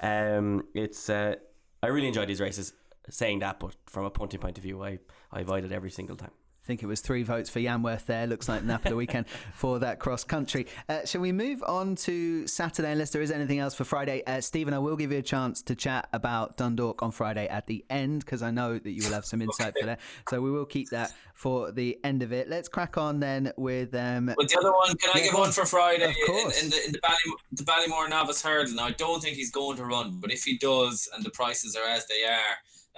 Um, it's uh, I really enjoy these races. Saying that, but from a punting point of view, I I avoided every single time. I think it was three votes for Yanworth there. Looks like nap of the weekend for that cross country. Uh, shall we move on to Saturday, unless there is anything else for Friday? Uh, Stephen, I will give you a chance to chat about Dundalk on Friday at the end, because I know that you will have some insight okay. for that. So we will keep that for the end of it. Let's crack on then with... Um, well, the other one, can I give one for Friday? Of course. In, in, the, in the, Bally, the Ballymore Novice Hurdle. Now, I don't think he's going to run, but if he does and the prices are as they are...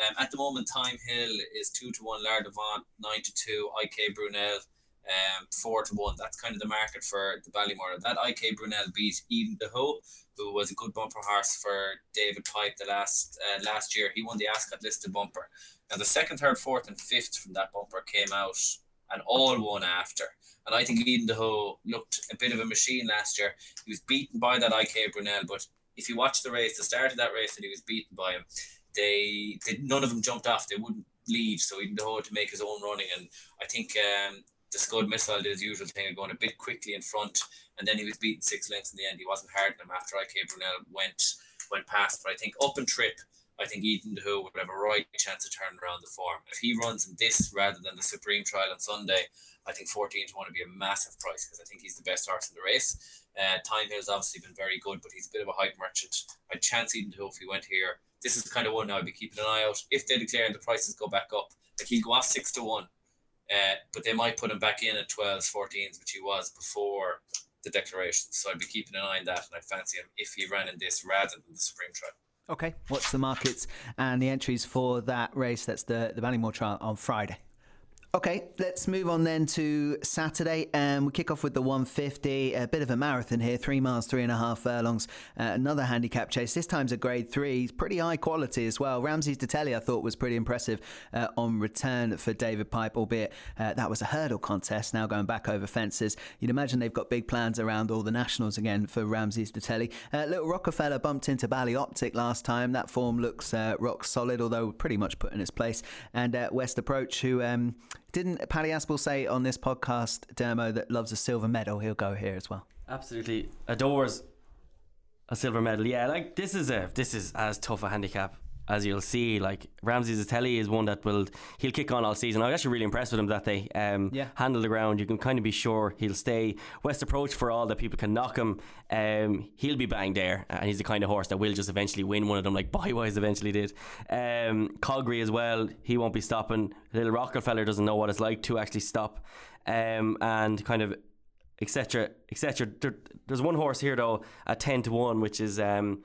Um, at the moment, Time Hill is two to one. Lardavant nine to two. I K Brunel um four to one. That's kind of the market for the Ballymore. That I K Brunel beat Eden De Ho, who was a good bumper horse for David Pipe the last uh, last year. He won the Ascot listed bumper. Now the second, third, fourth, and fifth from that bumper came out and all won after. And I think Eden De Ho looked a bit of a machine last year. He was beaten by that I K Brunel, but if you watch the race, the start of that race that he was beaten by him. They, they none of them jumped off. They wouldn't lead, so he had to make his own running. And I think um, the Scud Missile did his usual thing of going a bit quickly in front, and then he was beaten six lengths in the end. He wasn't hard on him after I K Brunel went went past. But I think up and trip, I think Eden De Ho would have a right chance of turning around the form. If he runs in this rather than the Supreme Trial on Sunday, I think fourteen to one would be a massive price, because I think he's the best horse in the race. Uh, Time Hill's obviously been very good, but he's a bit of a hype merchant. I chance Eden De Ho if he went here. This is the kind of one I'd be keeping an eye out. If they declare and the prices go back up, like he'll go off six to one, uh, but they might put him back in at twelves, fourteens, which he was before the declaration. So I'd be keeping an eye on that, and I'd fancy him if he ran in this rather than the Supreme Trial. Okay, what's the markets and the entries for that race? That's the the Ballymore Trial on Friday. Okay, let's move on then to Saturday, and um, we kick off with the one fifty, a bit of a marathon here, three miles, three and a half furlongs, uh, another handicap chase, this time's a grade three, pretty high quality as well. Ramsey's Deteli I thought was pretty impressive uh, on return for David Pipe, albeit uh, that was a hurdle contest, now going back over fences. You'd imagine they've got big plans around all the nationals again for Ramsey's Deteli. Uh, Little Rockefeller bumped into Ballyoptic last time, that form looks uh, rock solid, although pretty much put in its place, and uh, West Approach, who... Um, Didn't Paddy Aspel say on this podcast, Dermo, that loves a silver medal? He'll go here as well. Absolutely adores a silver medal. Yeah, like this is a this is as tough a handicap as you'll see. Like Ramsey's Deteli is one that will he'll kick on all season. I was actually really impressed with him that day. Um, yeah, handled the ground. You can kind of be sure he'll stay. West Approach, for all that people can knock him, um, he'll be banged there, and he's the kind of horse that will just eventually win one of them, like Ballyoisin eventually did. Um, Colgree as well. He won't be stopping. Little Rockefeller doesn't know what it's like to actually stop, um, and kind of et cetera et cetera. There, there's one horse here though at ten to one, which is um,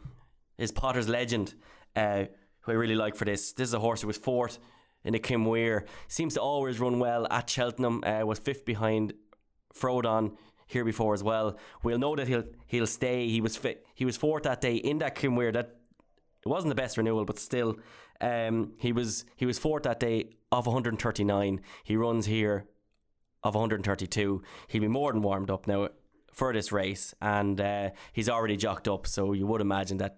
is Potter's Legend, uh, who I really like for this. This is a horse who was fourth in the Kim Weir. Seems to always run well at Cheltenham. Uh, was fifth behind Frodon here before as well. We'll know that he'll he'll stay. He was fit. He was fourth that day in that Kim Weir. That it wasn't the best renewal, but still. Um, he was he was fourth that day of one hundred thirty-nine. He runs here of one hundred thirty-two. He'll be more than warmed up now for this race, and uh, he's already jocked up, so you would imagine that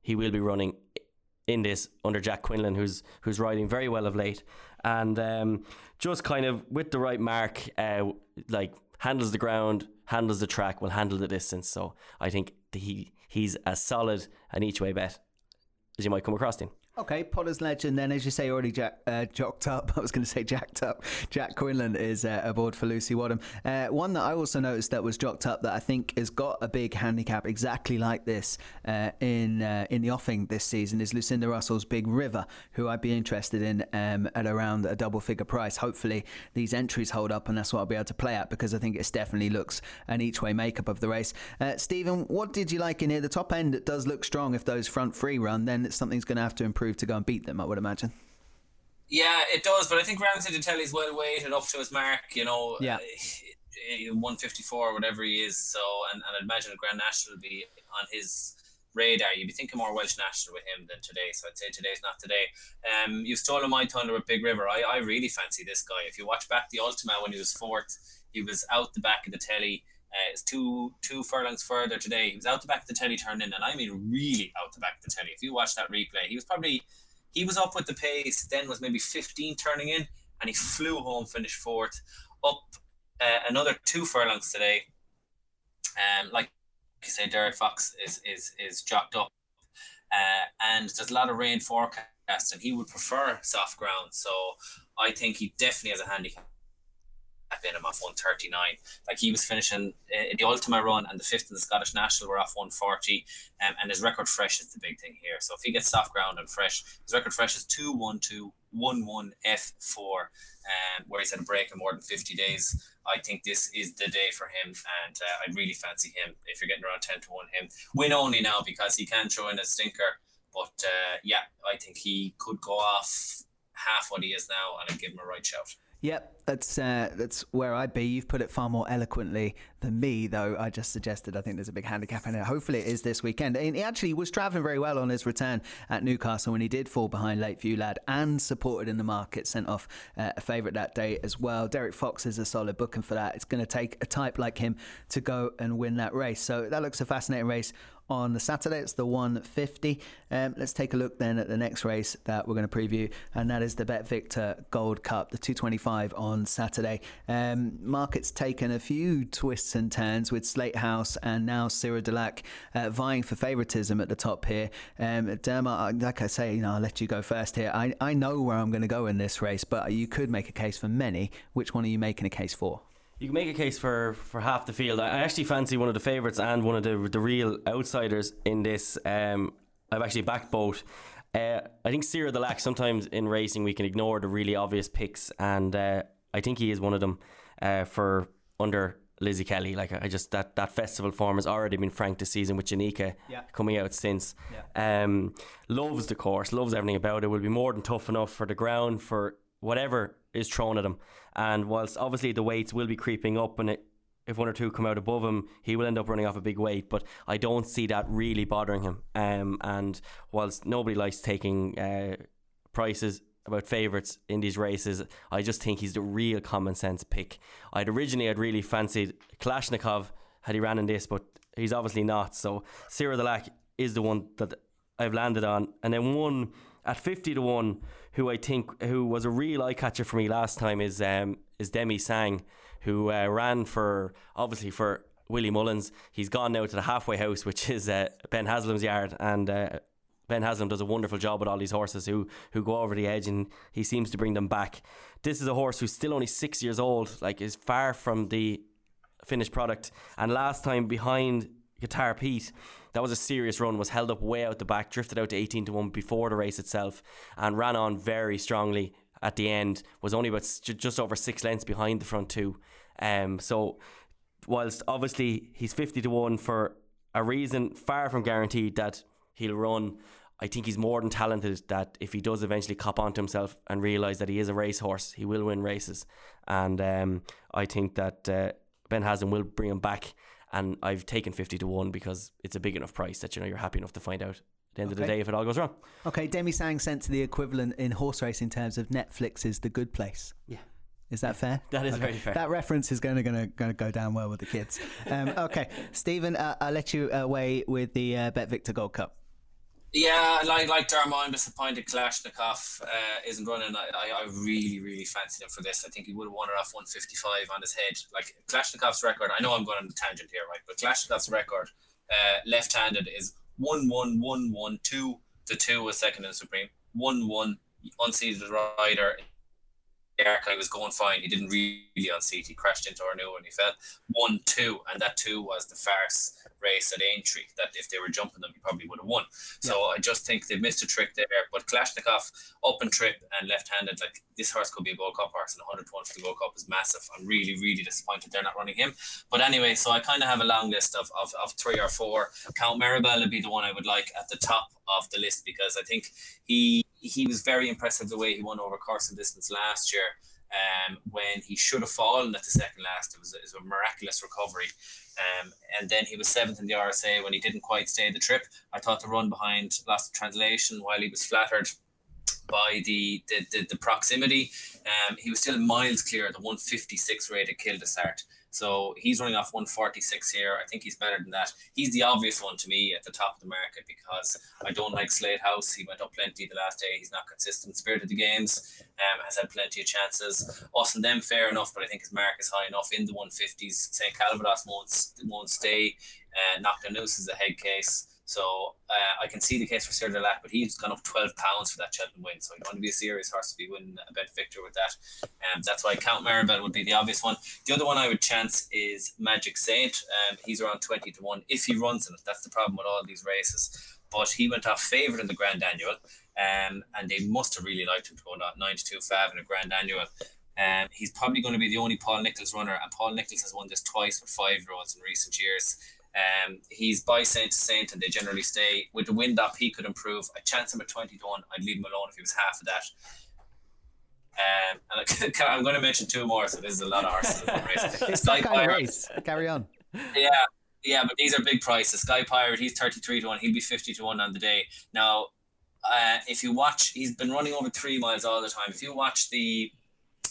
he will be running in this under Jack Quinlan, who's who's riding very well of late, and um, just kind of with the right mark, uh, like handles the ground, handles the track, will handle the distance. So I think he he's as solid an each way bet as you might come across him. Okay, Potter's Legend then, as you say, already jack, uh, jocked up. I was going to say jacked up. Jack Quinlan is uh, aboard for Lucy Wadham. Uh, one that I also noticed that was jocked up that I think has got a big handicap exactly like this uh, in uh, in the offing this season is Lucinda Russell's Big River, who I'd be interested in um, at around a double-figure price. Hopefully these entries hold up, and that's what I'll be able to play at, because I think it definitely looks an each-way makeup of the race. Uh, Stephen, what did you like in here? The top end does look strong. If those front three run, then something's going to have to improve to go and beat them, I would imagine. Yeah, it does, but I think Ramsey Deteli is well weighted up to his mark, you know, yeah. one fifty-four, whatever he is, so, and, and I'd imagine Grand National will be on his radar. You'd be thinking more Welsh National with him than today, so I'd say today's not today. Um, you've stolen my thunder with Big River. I, I really fancy this guy. If you watch back the Ultima when he was fourth, he was out the back of the telly. Uh, it's two two furlongs further today. He was out the back of the telly turned in, and I mean really out the back of the telly. If you watch that replay, he was probably, he was up with the pace, then was maybe fifteen turning in, and he flew home, finished fourth. Up uh, another two furlongs today. Um, like you say, Derek Fox is is is jocked up. Uh, and there's a lot of rain forecast, and he would prefer soft ground. So I think he definitely has a handicap. I've been him off one thirty-nine. Like he was finishing in the Ultima run, and the fifth in the Scottish National were off one forty, um, and his record fresh is the big thing here. So if he gets soft ground and fresh, his record fresh is two one two one one F four, um, where he's had a break in more than fifty days. I think this is the day for him, and uh, I really fancy him if you're getting around ten to one him. Win only now because he can throw in a stinker, but uh, yeah, I think he could go off half what he is now, and I'd give him a right shout. Yep, that's uh, that's where I'd be. You've put it far more eloquently than me, though. I just suggested I think there's a big handicap in it. Hopefully it is this weekend. And he actually was travelling very well on his return at Newcastle when he did fall behind Lakeview Lad, and supported in the market, sent off uh, a favourite that day as well. Derek Fox is a solid booking for that. It's going to take a type like him to go and win that race. So that looks a fascinating race. On the Saturday, it's the one fifty. Um, let's take a look then at the next race that we're going to preview, and that is the BetVictor Gold Cup, the two twenty-five on Saturday. Um, market's taken a few twists and turns with Slate House and now Cira Delac uh, vying for favouritism at the top here. Um, Dermot, like I say, you know, I'll let you go first here. I, I know where I'm going to go in this race, but you could make a case for many. Which one are you making a case for? You can make a case for, for half the field. I actually fancy one of the favourites and one of the the real outsiders in this. Um, I've actually backed both. Uh, I think Cira Delac, sometimes in racing we can ignore the really obvious picks, and uh, I think he is one of them uh, for under Lizzie Kelly. Like I just that, that festival form has already been franked this season with Janika yeah. coming out since. Yeah. Um, loves the course, loves everything about it. Will be more than tough enough for the ground, for whatever is thrown at him. And whilst obviously the weights will be creeping up, and it, if one or two come out above him, he will end up running off a big weight, but I don't see that really bothering him. Um, and whilst nobody likes taking uh, prices about favourites in these races, I just think he's the real common sense pick. I'd originally I'd really fancied Kalashnikov had he ran in this, but he's obviously not. So Cyril Delac is the one that I've landed on. And then one at fifty to one who I think who was a real eye catcher for me last time is um, is Demi Sang, who uh, ran for obviously for Willie Mullins. He's gone now to the halfway house, which is uh, Ben Haslam's yard, and uh, Ben Haslam does a wonderful job with all these horses who who go over the edge, and he seems to bring them back. This is a horse who's still only six years old, like is far from the finished product, and last time behind Guitar Pete, that was a serious run, was held up way out the back, drifted out to eighteen to one before the race itself, and ran on very strongly at the end, was only about just over six lengths behind the front two. Um, so whilst obviously he's fifty to one for a reason, far from guaranteed that he'll run, I think he's more than talented, that if he does eventually cop onto himself and realise that he is a racehorse, he will win races. And um, I think that uh, Ben Haslam will bring him back. And I've taken fifty to one because it's a big enough price that, you know, you're happy enough to find out at the end okay. of the day if it all goes wrong. Okay, Demi Sang sent to the equivalent in horse racing in terms of Netflix's The Good Place. Yeah. Is that fair? That is okay. very fair. That reference is going to going to, going to go down well with the kids. um, okay, Stephen, uh, I'll let you away with the uh, Bet Victor Gold Cup. Yeah, like like Dermot, I'm disappointed Kalashnikov uh, isn't running. I, I I really, really fancied him for this. I think he would have won it off one fifty-five on his head. Like Kalashnikov's record, I know I'm going on a tangent here, right? But Kalashnikov's record, uh, left-handed, is one one one one two. The two was second in Supreme. one one, unseated rider. Arkle was going fine. He didn't really unseat. He crashed into Arnaud and he fell. one two, and that two was the farce race at Aintree, that if they were jumping them, he probably would have won. So yeah. I just think they missed a trick there. But Kalashnikov, up and trip and left-handed, like this horse could be a Gold Cup horse, and one hundred to one for the Gold Cup is massive. I'm really, really disappointed they're not running him. But anyway, so I kind of have a long list of, of, of three or four. Count Maribel would be the one I would like at the top of the list, because I think he... He was very impressive the way he won over course and distance last year, um, when he should have fallen at the second last. It was, it was a miraculous recovery. Um, and then he was seventh in the R S A when he didn't quite stay the trip. I thought the run behind Loss In Translation, while he was flattered by the the, the, the proximity, um, he was still miles clear at the one fifty-six rated Kildesart. So he's running off one forty-six here. I think he's better than that. He's the obvious one to me at the top of the market, because I don't like Slade House. He went up plenty the last day. He's not consistent. Spirit of the Games um, has had plenty of chances. Us and them, fair enough, but I think his mark is high enough in the one fifties. Saint Calvados won't, won't stay. Uh, Knock the Noose is a head case. So uh, I can see the case for Cyril Delac, but he's gone up twelve pounds for that Cheltenham win. So he's going to be a serious horse to be winning a Bet Victor with that. Um, that's why Count Maribel would be the obvious one. The other one I would chance is Magic Saint. Um, he's around twenty to one if he runs in it. That's the problem with all these races. But he went off favourite in the Grand Annual, um, and they must have really liked him to go nine to two five in a Grand Annual. Um, he's probably going to be the only Paul Nicholls runner, and Paul Nicholls has won this twice with five-year-olds in recent years. Um, he's by Saint to Saint, and they generally stay. With the wind up, he could improve. I chance him at twenty to one. I'd leave him alone if he was half of that. Um, and I, I'm going to mention two more, so this is a lot of horses. Race. It's Sky Pirate. Carry on. Yeah, yeah, but these are big prices. Sky Pirate, he's thirty-three to one. He'll be fifty to one on the day. Now, uh, if you watch, he's been running over three miles all the time. If you watch the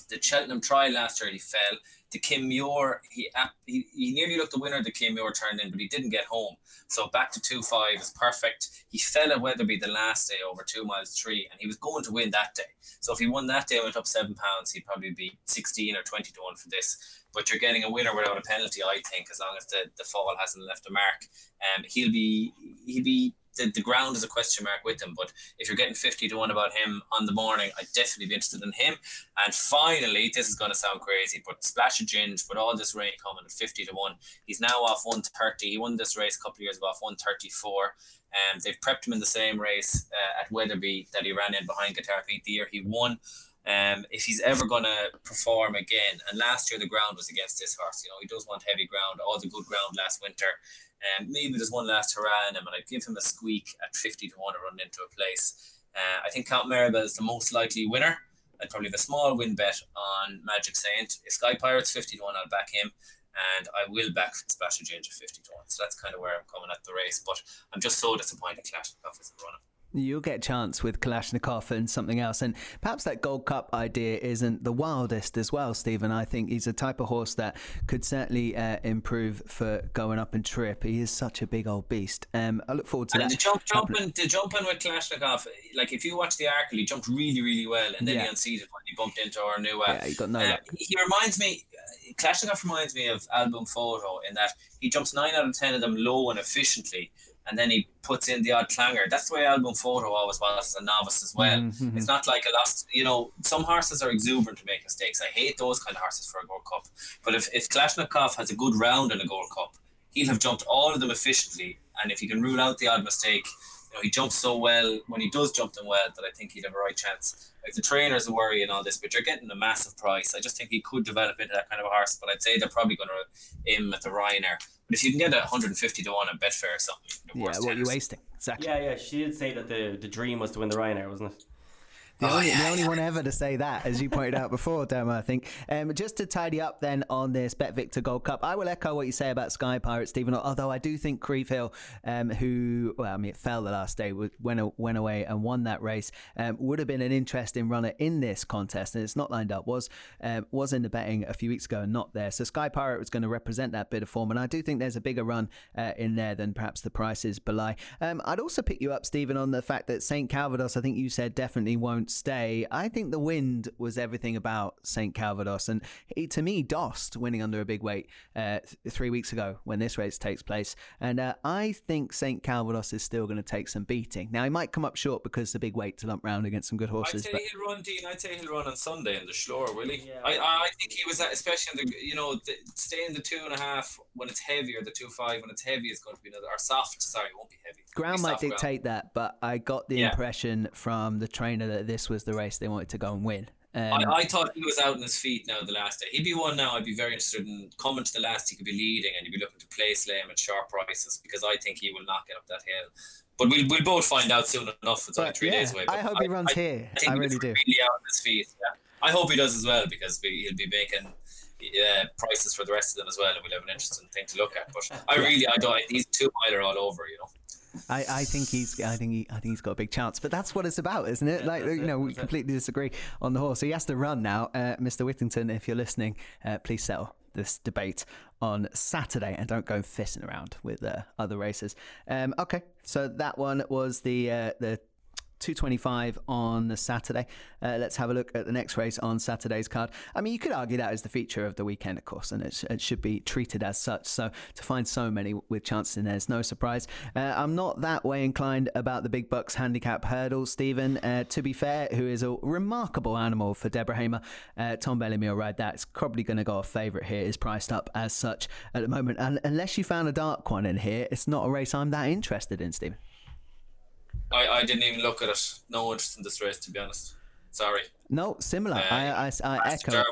the Cheltenham trial last year, he fell. The Kim Muir, he, he he nearly looked the winner. The Kim Muir turned in, but he didn't get home. So back to two five is perfect. He fell at Wetherby the last day over two miles three, and he was going to win that day. So if he won that day, went up seven pounds, he'd probably be sixteen or twenty to one for this. But you're getting a winner without a penalty, I think, as long as the, the fall hasn't left a mark. Um, he'll be he'll be. The, the ground is a question mark with him, but if you're getting fifty to one about him on the morning, I'd definitely be interested in him. And finally, this is going to sound crazy, but Splash of Ginge, with all this rain coming at fifty to one, he's now off one thirty. He won this race a couple of years ago off one thirty-four. Um, they've prepped him in the same race uh, at Wetherby that he ran in behind Guitar Pete the year he won. Um, if he's ever going to perform again, and last year the ground was against this horse, you know, he does want heavy ground, all the good ground last winter. Um, maybe there's one last hurrah in him, and I'd give him a squeak at fifty to one to run into a place. Uh, I think Count Maribel is the most likely winner. I'd probably have a small win bet on Magic Saint. If Sky Pirates fifty to one, I'll back him, and I will back Splash of Change at fifty to one. So that's kind of where I'm coming at the race, but I'm just so disappointed Kalashnikov isn't running. You'll get a chance with Kalashnikov and something else, and perhaps that Gold Cup idea isn't the wildest as well, Stephen. I think he's a type of horse that could certainly uh, improve for going up and trip. He is such a big old beast. Um, I look forward to and that. The jump, jumping, the jumping with Kalashnikov, like if you watch the Arkle, he jumped really, really well, and then yeah. he unseated when he bumped into our new. Uh, yeah, he got no uh, luck. He reminds me, uh, Kalashnikov reminds me of Album Photo in that he jumps nine out of ten of them low and efficiently. And then he puts in the odd clanger. That's the way Album Photo always was as a novice as well. Mm-hmm. It's not like a lost, you know, some horses are exuberant to make mistakes. I hate those kind of horses for a Gold Cup. But if, if Kalashnikov has a good round in a Gold Cup, he'll have jumped all of them efficiently. And if he can rule out the odd mistake, you know, he jumps so well, when he does jump them well, that I think he'd have a right chance. Like the trainers are worrying and all this, but you're getting a massive price. I just think he could develop into that kind of a horse, but I'd say they're probably going to aim at the Ryanair. But if you can get a one hundred fifty to one at Betfair or something, yeah, what well, you're wasting. Exactly. Yeah, yeah. She did say that the, the dream was to win the Ryanair, wasn't it? The, oh, yeah. the only one ever to say that, as you pointed out before, Dermot, I think. Um, just to tidy up then on this BetVictor Gold Cup, I will echo what you say about Sky Pirates, Stephen, although I do think Creve Hill, um, who, well, I mean, it fell the last day, went, went away and won that race, um, would have been an interesting runner in this contest, and it's not lined up, was um, was in the betting a few weeks ago and not there. So Sky Pirate was going to represent that bit of form, and I do think there's a bigger run uh, in there than perhaps the prices belie. Um, I'd also pick you up, Stephen, on the fact that Saint Calvados, I think you said definitely won't stay. I think the wind was everything about Saint Calvados, and he, to me, dossed winning under a big weight uh, th- three weeks ago when this race takes place, and uh, I think Saint Calvados is still going to take some beating. Now he might come up short because the big weight to lump round against some good horses. I'd say but... he'll run, Dean. I'd say he'll run on Sunday in the Schloor, will he? Yeah. I, I think he was at, especially in the, you know, the, staying the two and a half when it's heavy, or the two five when it's heavy is going to be another, or soft, sorry, it won't be heavy. Ground might dictate ground. That, but I got the yeah. impression from the trainer that this was the race they wanted to go and win. Um, I, I thought he was out on his feet now the last day. He'd be one now. I'd be very interested in coming to the last. He could be leading and he'd be looking to place lame at sharp prices, because I think he will not get up that hill. But we'll, we'll both find out soon enough. It's only three yeah, days away. But I hope I, he runs I, here. I, I really do. Really out on his feet. Yeah. I hope he does as well, because we, he'll be making yeah, prices for the rest of them as well, and we'll have an interesting thing to look at. But I really, I don't. He's two miler all over, you know. I, I think he's I think he, I think he's got a big chance, but that's what it's about, isn't it? Like, you know, we completely disagree on the horse. So he has to run now, uh, Mister Whittington. If you're listening, uh, please settle this debate on Saturday and don't go fishing around with uh, other races. Um, okay, so that one was the uh, the. two twenty-five on the Saturday. Uh, let's have a look at the next race on Saturday's card. I mean, you could argue that is the feature of the weekend, of course, and it, sh- it should be treated as such. So to find so many with chances in there is no surprise. Uh, I'm not that way inclined about the Big Bucks handicap hurdle, Stephen. Uh, to be fair, who is a remarkable animal for Deborah Hamer. Uh, Tom Bellamy will ride that. It's probably going to go a favourite here. It's priced up as such at the moment. And unless you found a dark one in here, it's not a race I'm that interested in, Stephen. I, I didn't even look at it. No interest in this race, to be honest. Sorry. No, similar. Uh, I, I, I echo. Here.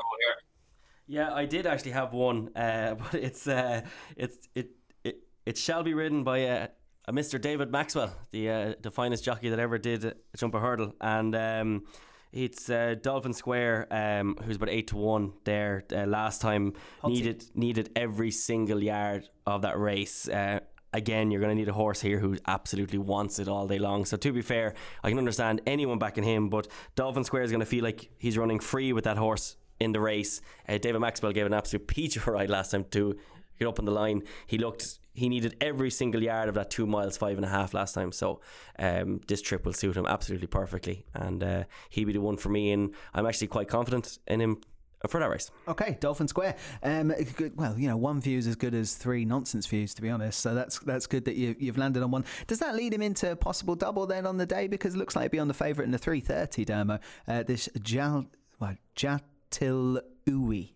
Yeah, I did actually have one, uh, but it's uh, it's it it it shall be ridden by uh, a Mister David Maxwell, the uh, the finest jockey that ever did a jump a hurdle, and um, it's uh, Dolphin Square, um, who's about eight to one there uh, last time. Hulsey. needed needed every single yard of that race. Uh, Again, you're going to need a horse here who absolutely wants it all day long. So to be fair, I can understand anyone backing him, but Dolphin Square is going to feel like he's running free with that horse in the race. Uh, David Maxwell gave an absolute peach of a ride last time to get up on the line. He looked, he needed every single yard of that two miles, five and a half last time. So um, this trip will suit him absolutely perfectly. And uh, he'd be the one for me. And I'm actually quite confident in him for that race. Okay, Dolphin Square. Um, good, well, you know, one view is as good as three nonsense views, to be honest. So that's that's good that you, you've landed on one. Does that lead him into a possible double then on the day? Because it looks like he'd be on the favourite in the three thirty, Dermo. Uh, this Jal, well, Jatil Uwi.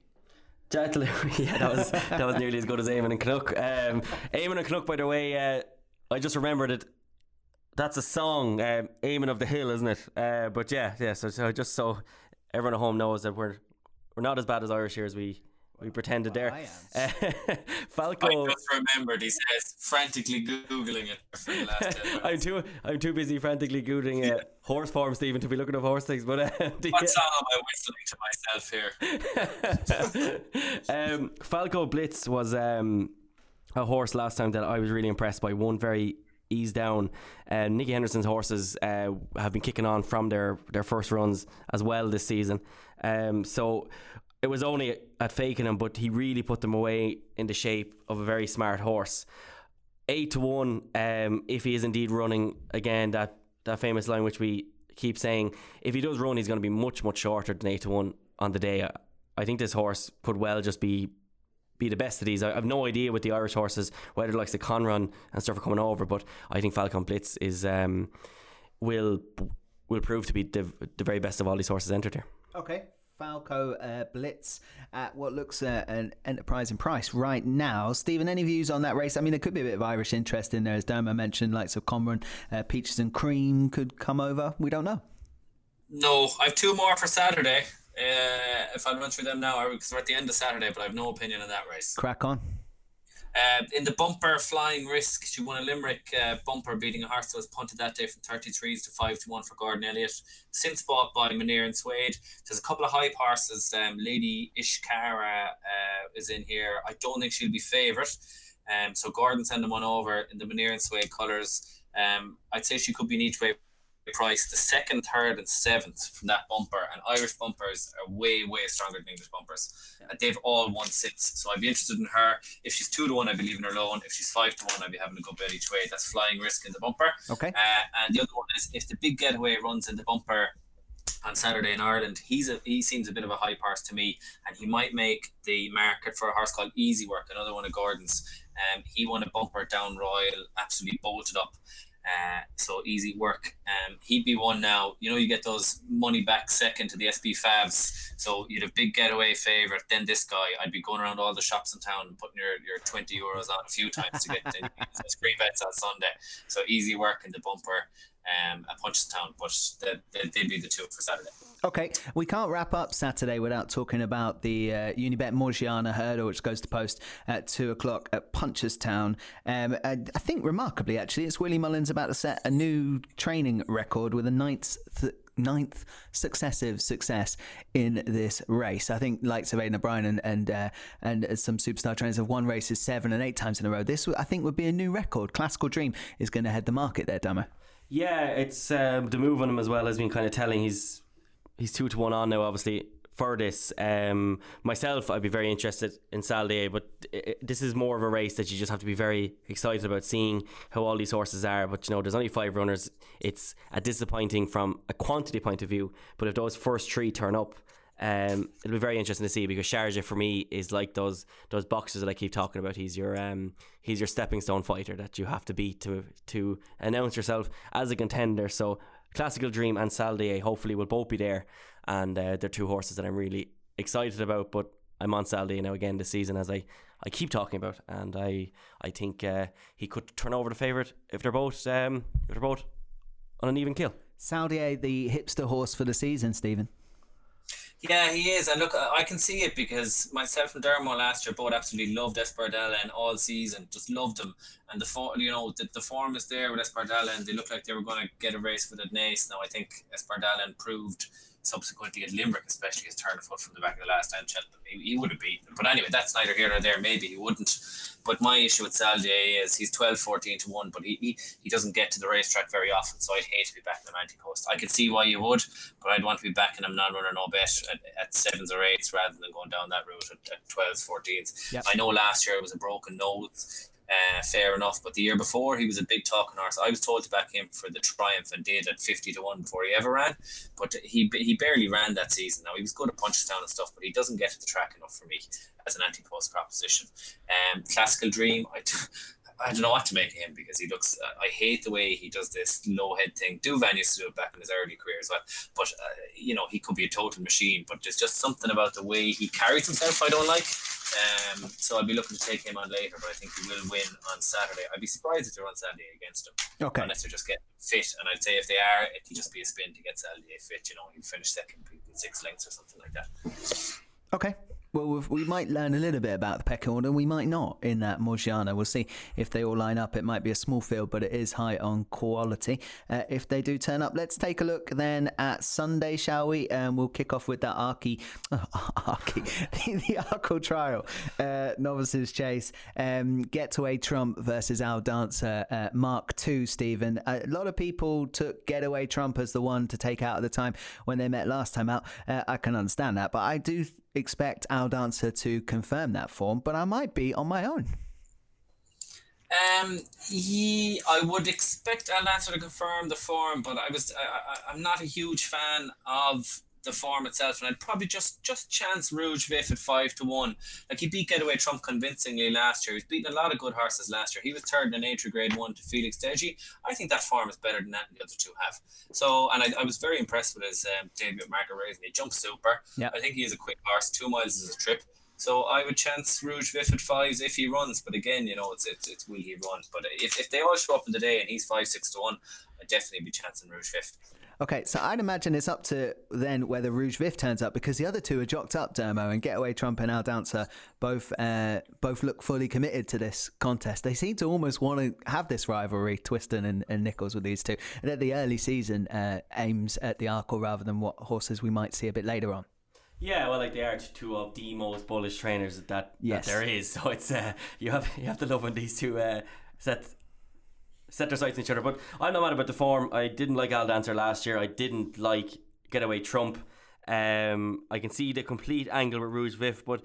Jatil Uwi, yeah, that was, that was nearly as good as Eamon and Canuck. Um, Eamon and Canuck, by the way, uh, I just remembered it. That's a song, um, Eamon of the Hill, isn't it? Uh, but yeah, yeah, so, so just so everyone at home knows that we're... We're not as bad as Irish here as we We pretended there. Uh, Falco. I just remembered. He says frantically googling it. For the last ten I'm too. I'm too busy frantically googling uh, horse form, Stephen, to be looking up horse things. But uh, the, what song am I whistling to myself here? um, Falco Blitz was um, a horse last time that I was really impressed by. One very ease down. Uh, Nicky Henderson's horses uh, have been kicking on from their their first runs as well this season. Um, so. It was only at Fakenham, but he really put them away in the shape of a very smart horse. Eight to one, um, if he is indeed running, again, that, that famous line which we keep saying, if he does run, he's going to be much, much shorter than eight to one on the day. I, I think this horse could well just be be the best of these. I, I've no idea with the Irish horses, whether it likes the con run and stuff are coming over, but I think Falcon Blitz is um, will will prove to be the, the very best of all these horses entered here. Okay. Falco uh, Blitz at what looks uh, an enterprising price right now. Stephen, any views on that race? I mean, there could be a bit of Irish interest in there, as Dermot mentioned, like so Comron, uh, Peaches and Cream could come over. We don't know. No, I have two more for Saturday. Uh, if I run through them now, because we're at the end of Saturday, but I have no opinion on that race. Crack on. Uh, in the bumper, Flying Risk, she won a Limerick uh, bumper, beating a horse that was punted that day from thirty-threes to five to one for Gordon Elliott. Since bought by Maneer and Suede. There's a couple of hype horses. Um, Lady Ishkara uh, is in here. I don't think she'll be favourite. Um, so Gordon send them one over in the Maneer and Suede colours. Um, I'd say she could be an each way price. The second, third and seventh from that bumper, and Irish bumpers are way way stronger than English bumpers, yeah. And they've all won since, so I'd be interested in her. If she's two to one, I believe in her alone. If she's five to one, I'd be having a good bet each way. That's Flying Risk in the bumper. Okay. Uh, and the other one is, if the Big Getaway runs in the bumper on Saturday in Ireland, he's a, he seems a bit of a high horse to me, and he might make the market for a horse called Easy Work, another one of Gordon's. Um, he won a bumper down Royal, absolutely bolted up. Uh, so Easy Work, um, he'd be one now. You know, you get those money back second to the S P Favs, so you'd have Big Getaway favourite, then this guy. I'd be going around all the shops in town and putting your, your twenty euros on a few times to get the, those free bets on Sunday. So Easy Work in the bumper, um, at Punchestown, but the, the, they'd be the two for Saturday. Okay, we can't wrap up Saturday without talking about the uh, Unibet Morgiana Hurdle, which goes to post at two o'clock at Punchestown. Um, I think, remarkably, actually, it's Willie Mullins about to set a new training record with a ninth th- ninth successive success in this race. I think like Sylvain O'Brien and and, uh, and some superstar trainers have won races seven and eight times in a row. This, I think, would be a new record. Classical Dream is going to head the market there, Damo. Yeah, it's um, the move on him as well has been kind of telling. He's He's two to one on now, obviously, for this. Um, myself, I'd be very interested in Saturday, but it, this is more of a race that you just have to be very excited about, seeing how all these horses are. But, you know, there's only five runners. It's a disappointing from a quantity point of view. But if those first three turn up, um, it'll be very interesting to see, because Sharjah, for me, is like those those boxers that I keep talking about. He's your um, he's your stepping stone fighter that you have to beat to to announce yourself as a contender. So Classical Dream and Saldier hopefully will both be there, and uh, they're two horses that I'm really excited about. But I'm on Saldier now again this season, as I, I keep talking about, and I I think uh, he could turn over the favourite if they're both um if they're both on an even kill. Saldier, the hipster horse for the season, Stephen. Yeah, he is, and look, I can see it, because myself and Dermo last year both absolutely loved Espardella, and all season just loved him. And the form, you know, the, the form is there with Espardella, and they looked like they were going to get a race with it nice. Now I think Espardella improved subsequently at Limerick, especially his turn of foot from the back of the last time Cheltenham. He, he would have beaten him. But anyway, that's neither here nor there. Maybe he wouldn't. But my issue with Saldier is he's twelve, fourteen to one, but he, he, he doesn't get to the racetrack very often, so I'd hate to be back in the Manti Post. I could see why you would, but I'd want to be back in a non-runner, no bet at, at sevens or eights rather than going down that route at, at twelves, fourteens. Yep. I know last year it was a broken nose. Uh, fair enough, but the year before he was a big talking horse. I was told to back him for the Triumph, and did at fifty to one before he ever ran, but he he barely ran that season. Now he was good at Punchestown and stuff, but he doesn't get to the track enough for me as an anti-post proposition. Um, Classical Dream, I, t- I don't know what to make of him, because he looks, I hate the way he does this low head thing. Duvan used to do it back in his early career as well, but uh, you know, he could be a total machine, but there's just something about the way he carries himself I don't like. Um, so I'll be looking to take him on later, but I think he will win on Saturday. I'd be surprised if they're on Saturday against him, okay, unless they're just getting fit. And I'd say if they are, it'll just be a spin to get Saturday fit. You know, he'll finish second in six lengths or something like that. Okay, Well, we've, we might learn a little bit about the pecking order. We might not in that Morgiana. We'll see if they all line up. It might be a small field, but it is high on quality. Uh, if they do turn up, let's take a look then at Sunday, shall we? And um, we'll kick off with that Arky, oh, Arky, the, the Arkle Trial, uh, Novices Chase, um, Get to a Trump versus Our Dancer, uh, Mark two, Stephen. A lot of people took Getaway Trump as the one to take out at the time when they met last time out. Uh, I can understand that, but I do th- expect Our Dancer to confirm that form, but I might be on my own. Um, he, I would expect Our Dancer to confirm the form, but I was, I, I, I'm not a huge fan of the form itself, and I'd probably just, just chance Rouge Vif at five to one. Like, he beat Getaway Trump convincingly last year. He's beaten a lot of good horses last year. He was third in an Aintree Grade One to Felix Deji. I think that form is better than that, and the other two have. So, and I, I was very impressed with his um, debut at Margaret Raisin. He jumped super. Yep. I think he is a quick horse. Two miles is a trip. So I would chance Rouge Vif at fives if he runs. But again, you know, it's it's it's will he run? But if if they all show up in the day and he's five six to one, I'd definitely be chancing Rouge Vif. Okay, so I'd imagine it's up to then whether Rouge Vif turns up, because the other two are jocked up, Dermo, and Getaway Trump and Our Dancer both uh, both look fully committed to this contest. They seem to almost want to have this rivalry, Twiston and, and Nichols, with these two. And at the early season uh, aims at the Arkle rather than what horses we might see a bit later on. Yeah, well, like, they are two of the most bullish trainers that, yes. that there is. So it's uh, you have you have to love when these two uh, sets. Set their sights on each other. But I'm not mad about the form. I didn't like Al Dancer last year. I didn't like Getaway Trump. Um, I can see the complete angle with Rouge Vif, but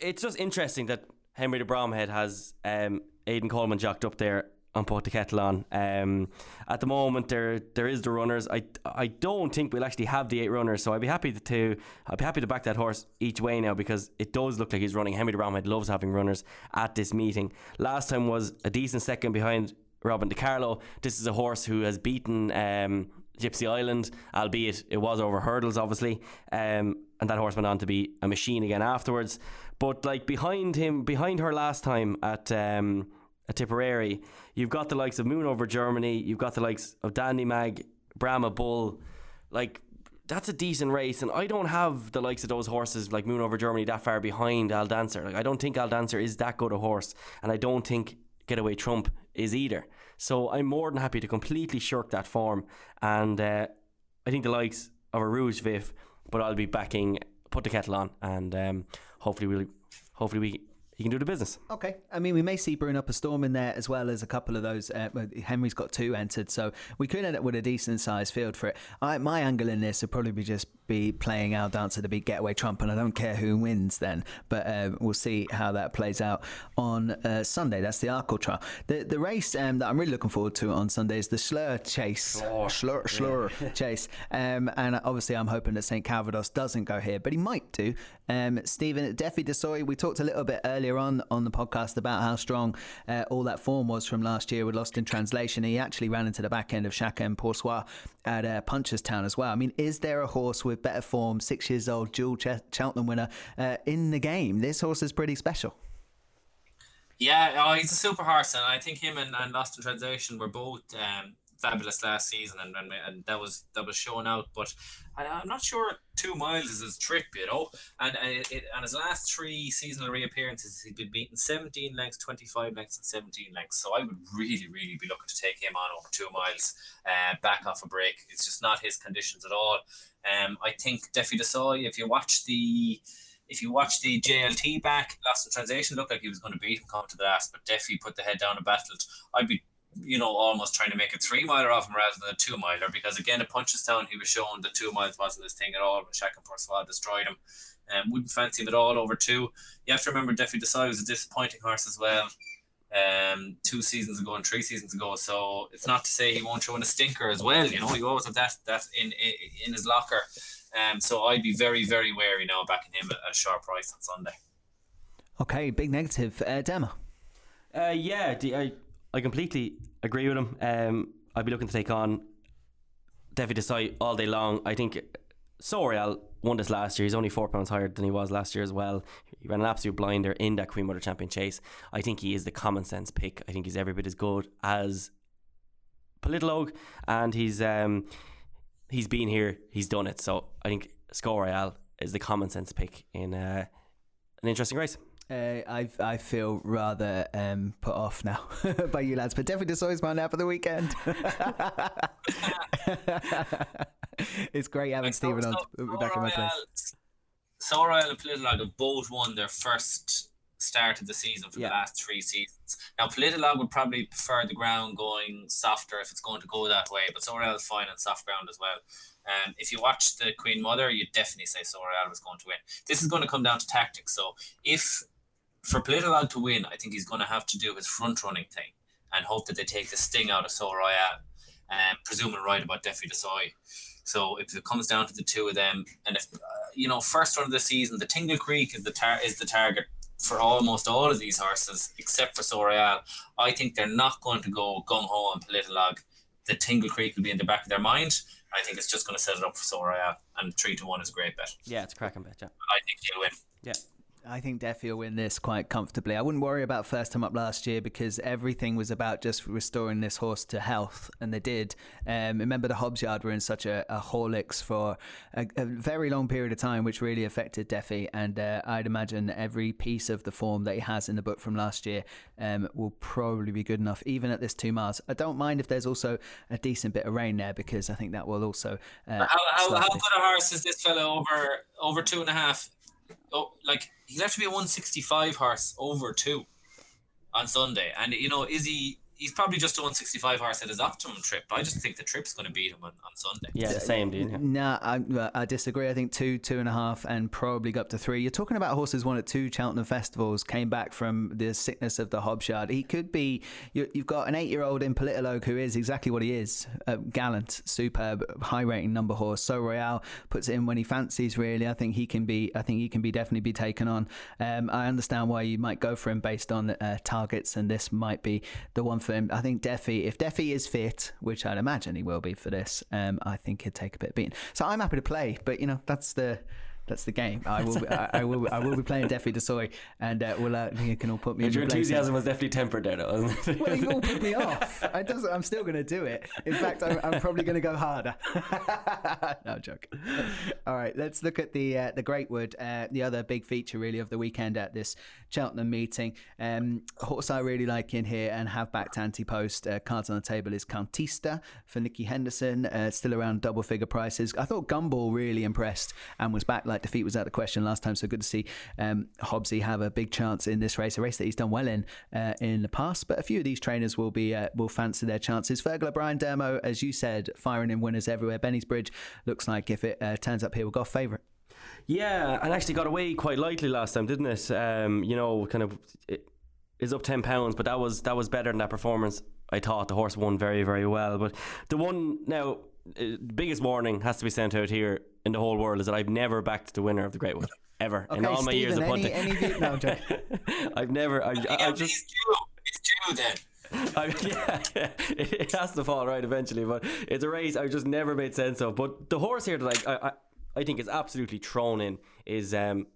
it's just interesting that Henry de Bromhead has um, Aidan Coleman jocked up there on Put the Kettle On. Um, at the moment, there there is the runners. I, I don't think we'll actually have the eight runners, so I'd be happy to, to I'd be happy to back that horse each way now, because it does look like he's running. Henry de Bromhead loves having runners at this meeting. Last time was a decent second behind Robin DiCarlo. This is a horse who has beaten um, Gypsy Island, albeit it was over hurdles, obviously. Um, and that horse went on to be a machine again afterwards. But like behind him, behind her last time at um, at Tipperary, you've got the likes of Moon Over Germany. You've got the likes of Dandy Mag, Brahma Bull. Like, that's a decent race, and I don't have the likes of those horses like Moon Over Germany that far behind Al Dancer. Like, I don't think Al Dancer is that good a horse, and I don't think Getaway Trump is either. So I'm more than happy to completely shirk that form, and uh, I think the likes of a Rouge Vif, but I'll be backing Put the Kettle On, and um, hopefully we'll hopefully we he can do the business. Okay, I mean, we may see Brewing Up a Storm in there as well as a couple of those. Uh, Henry's got two entered, so we could end up with a decent sized field for it. I, my angle in this would probably be just be playing Our Dancer to beat Getaway Trump, and I don't care who wins then, but uh, we'll see how that plays out on uh, Sunday. That's the Arkle Trial. The the race um, that I'm really looking forward to on Sunday is the Slur Chase. Oh, Slur, Slur Chase. Um, and obviously I'm hoping that Saint Calvados doesn't go here, but he might do. Um, Stephen, Defi du Seuil, we talked a little bit earlier on on the podcast about how strong uh, all that form was from last year with Lost in Translation. He actually ran into the back end of Chaka and Poursoir at uh, Punchestown as well. I mean, is there a horse with better form, six years old, dual Ch- Cheltenham winner uh, in the game? This horse is pretty special. Yeah, oh, he's a super horse, and I think him and, and Lost in Translation were both um, fabulous last season, and, and, and that was that was shown out. But I, I'm not sure two miles is his trip, you know. And and, it, it, and his last three seasonal reappearances, he's been beaten seventeen lengths, twenty-five lengths, and seventeen lengths. So I would really, really be looking to take him on over two miles, uh, back off a break. It's just not his conditions at all. Um, I think Defi du Seuil, if you watch the if you watch the J L T back, Lost in Translation looked like he was going to beat him coming to the last, but Defi put the head down and battled. I'd be, you know, almost trying to make a three-miler off him rather than a two-miler, because again, at Punchestown, he was shown that two miles wasn't his thing at all when Chaka and Poursoir destroyed him. Um, wouldn't fancy him at all over two. You have to remember Defi du Seuil was a disappointing horse as well. Um, two seasons ago and three seasons ago, so it's not to say he won't throw in a stinker as well. You know, he always have that that in in, in his locker. Um, so I'd be very, very wary now backing him at a sharp price on Sunday. Okay, big negative, uh, Demo. Uh, yeah, I I completely agree with him. Um, I'd be looking to take on Defi du Seuil all day long. I think Soreal won this last year. He's only four pounds higher than he was last year as well. He ran an absolute blinder in that Queen Mother Champion Chase. I think he is the common sense pick. I think he's every bit as good as Politologue, and he's um, he's been here, he's done it. So I think Score Royale is the common sense pick in uh, an interesting race. Uh, I I feel rather um, put off now by you lads, but Defi du Seuil is my nap of the weekend. It's great having Stephen on. We'll be back in my place. So Royal and Politolog have both won their first start of the season for yeah. the last three seasons. Now, Politolog would probably prefer the ground going softer if it's going to go that way, but So Royal is fine on soft ground as well. Um, if you watch the Queen Mother, you'd definitely say So Royal was going to win. This is going to come down to tactics. So if for Politolog to win, I think he's going to have to do his front-running thing and hope that they take the sting out of So Royal, um, presuming right about Defi du Seuil. So if it comes down to the two of them, and if, uh, you know, first run of the season, the Tingle Creek is the tar- is the target for almost all of these horses, except for So Royal. I think they're not going to go gung-ho on Politolog. The Tingle Creek will be in the back of their mind. I think it's just going to set it up for So Royal, and three to one is a great bet. Yeah, it's a cracking bet, yeah. I think he'll win. Yeah. I think Defi will win this quite comfortably. I wouldn't worry about first time up last year because everything was about just restoring this horse to health, and they did. Um, remember the Hobbs Yard were in such a, a horlicks for a, a very long period of time, which really affected Defi, and uh, I'd imagine every piece of the form that he has in the book from last year um, will probably be good enough, even at this two miles. I don't mind if there's also a decent bit of rain there because I think that will also... Uh, how, how, how good a horse is this fella over, over two and a half? Oh, like he'll have to be a one sixty-five horse over two on Sunday, and you know, is he? He's probably just a one sixty-five horse at his optimum trip. But I just think the trip's going to beat him on, on Sunday. Yeah, the same, dude. Nah, I, I disagree. I think two, two and a half, and probably up to three. You're talking about horses won at two Cheltenham Festivals, came back from the sickness of the Hobbs Yard. He could be. You, you've got an eight-year-old in Politolog who is exactly what he is: uh, gallant, superb, high-rating number horse. So Royal puts it in when he fancies. Really, I think he can be. I think he can be definitely be taken on. Um, I understand why you might go for him based on uh, targets, and this might be the one for him. I think Defi, if Defi is fit, which I'd imagine he will be for this, um, I think he'd take a bit of beating. So I'm happy to play, but you know, that's the that's the game. I will be, I, I will I will be playing Defi du Seuil, and uh, we'll uh, you can all put me. But in your enthusiasm was definitely tempered there, though, wasn't it? Well, you all put me off. It doesn't. I'm still going to do it. In fact, I'm, I'm probably going to go harder. No joke. All right, let's look at the uh, the Greatwood, uh, the other big feature really of the weekend at this Cheltenham meeting. Um, horse I really like in here and have backed anti-post. Uh, cards on the table is Cantista for Nicky Henderson. Uh, still around double figure prices. I thought Gumball really impressed and was back. Like defeat was out of the question last time, so good to see um, Hobbsy have a big chance in this race, a race that he's done well in uh, in the past. But a few of these trainers will be uh, will fancy their chances. Fergal O'Brien, Dermo, as you said, firing in winners everywhere. Benny's Bridge looks like if it uh, turns up here, we'll go favourite. Yeah, and actually got away quite lightly last time, didn't it? Um, you know, kind of it is up ten pounds, but that was that was better than that performance. I thought the horse won very very well, but the one now. The biggest warning has to be sent out here in the whole world is that I've never backed the winner of the Greatwood ever okay, in all my Stephen, years of punting. Any, any no, I've never. I, I, I just. It's due then. I, yeah, yeah. It, it has to fall right eventually, but it's a race I've just never made sense of. But the horse here that I I, I think is absolutely thrown in is um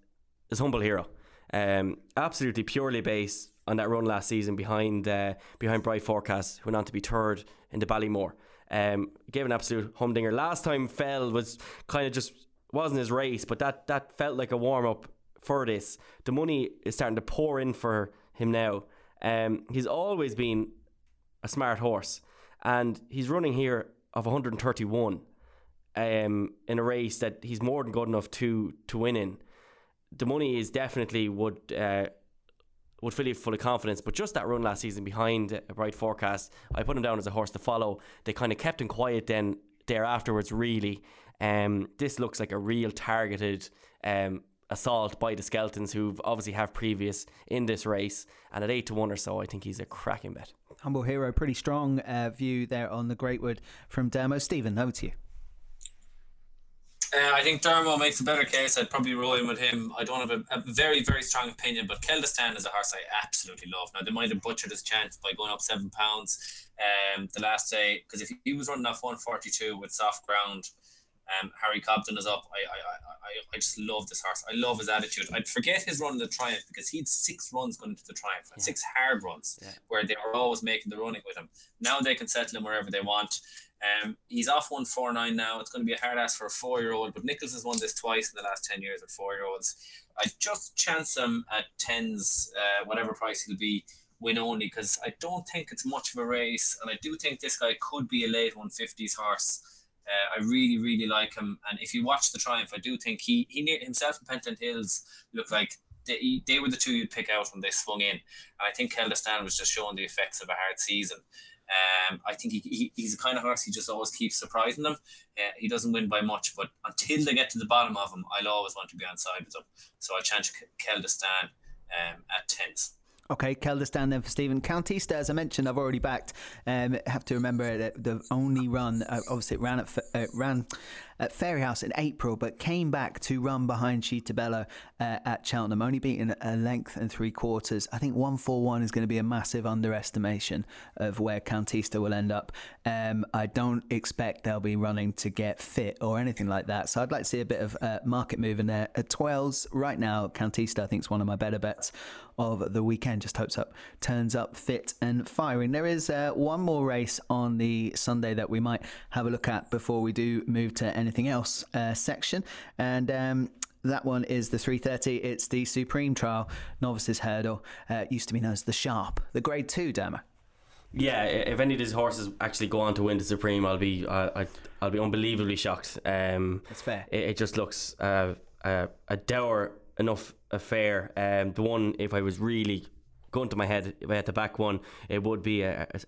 is Humble Hero, um absolutely purely based on that run last season behind uh, behind Bright Forecast, who went on to be third in the Ballymore. Um, gave an absolute humdinger last time. Fell was kind of just wasn't his race, but that that felt like a warm up for this. The money is starting to pour in for him now. Um, he's always been a smart horse, and he's running here of one thirty-one um, in a race that he's more than good enough to to win in. The money is definitely would uh, would fill you full of confidence, but just that run last season behind a Bright Forecast, I put him down as a horse to follow. They kind of kept him quiet then there afterwards really. Um, this looks like a real targeted um, assault by the Skeltons, who obviously have previous in this race, and at eight to one or so I think he's a cracking bet. Humble Hero, pretty strong uh, view there on the Greatwood from Dermo. Stephen, over to you. Uh, I think Dermo makes a better case. I'd probably roll in with him. I don't have a, a very, very strong opinion, but Keldestan is a horse I absolutely love. Now, they might have butchered his chance by going up seven pounds um, the last day, because if he was running off one forty-two with soft ground, um, Harry Cobden is up. I, I, I, I just love this horse. I love his attitude. I'd forget his run in the Triumph, because he had six runs going into the Triumph, yeah. six hard runs, yeah. where they were always making the running with him. Now they can settle him wherever they want. Um, he's off one four nine now. It's going to be a hard ass for a four-year-old, but Nichols has won this twice in the last ten years with four-year-olds. I just chance him at tens, uh, whatever price he'll be, win only, because I don't think it's much of a race, and I do think this guy could be a late one fifties horse. Uh, I really, really like him, and if you watch the Triumph, I do think he, he himself and Pentland Hills look like they, they were the two you'd pick out when they swung in, and I think Keldestan was just showing the effects of a hard season. Um, I think he, he he's the kind of horse, he just always keeps surprising them. Uh, he doesn't win by much, but until they get to the bottom of him, I'll always want to be on side with him. So I chance Keldestan um, at tens. Okay, Keldestan then for Stephen. Countista, as I mentioned, I've already backed. Um, have to remember that the only run, uh, obviously it ran at uh, ran at Fairy House in April, but came back to run behind Chitabello uh, at Cheltenham, only beaten a length and three quarters. I think one four one is going to be a massive underestimation of where Countista will end up. Um, I don't expect they'll be running to get fit or anything like that, so I'd like to see a bit of uh, market move in there. At twelves, right now, Countista, I think, is one of my better bets of the weekend. Just hopes up, turns up fit and firing. There is uh, one more race on the Sunday that we might have a look at before we do move to end anything else uh, section, and um, that one is the three thirty. It's the Supreme Trial Novices Hurdle, uh, used to be known as the Sharp, the Grade Two, Dermot. Yeah, if any of these horses actually go on to win the Supreme, I'll be I, I'll be unbelievably shocked. Um, That's fair. It, it just looks uh, uh, a dour enough affair. Um, the one, if I was really going to my head, if I had to back one, it would be a, a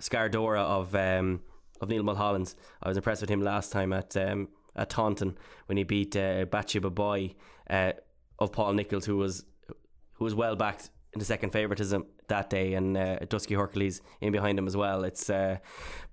Scardora of. Um, of Neil Mulholland's. I was impressed with him last time at um, at Taunton when he beat uh, Bathsheba Boy uh, of Paul Nichols, who was who was well backed in the second favouritism that day, and uh, Dusky Hercules in behind him as well. It's uh,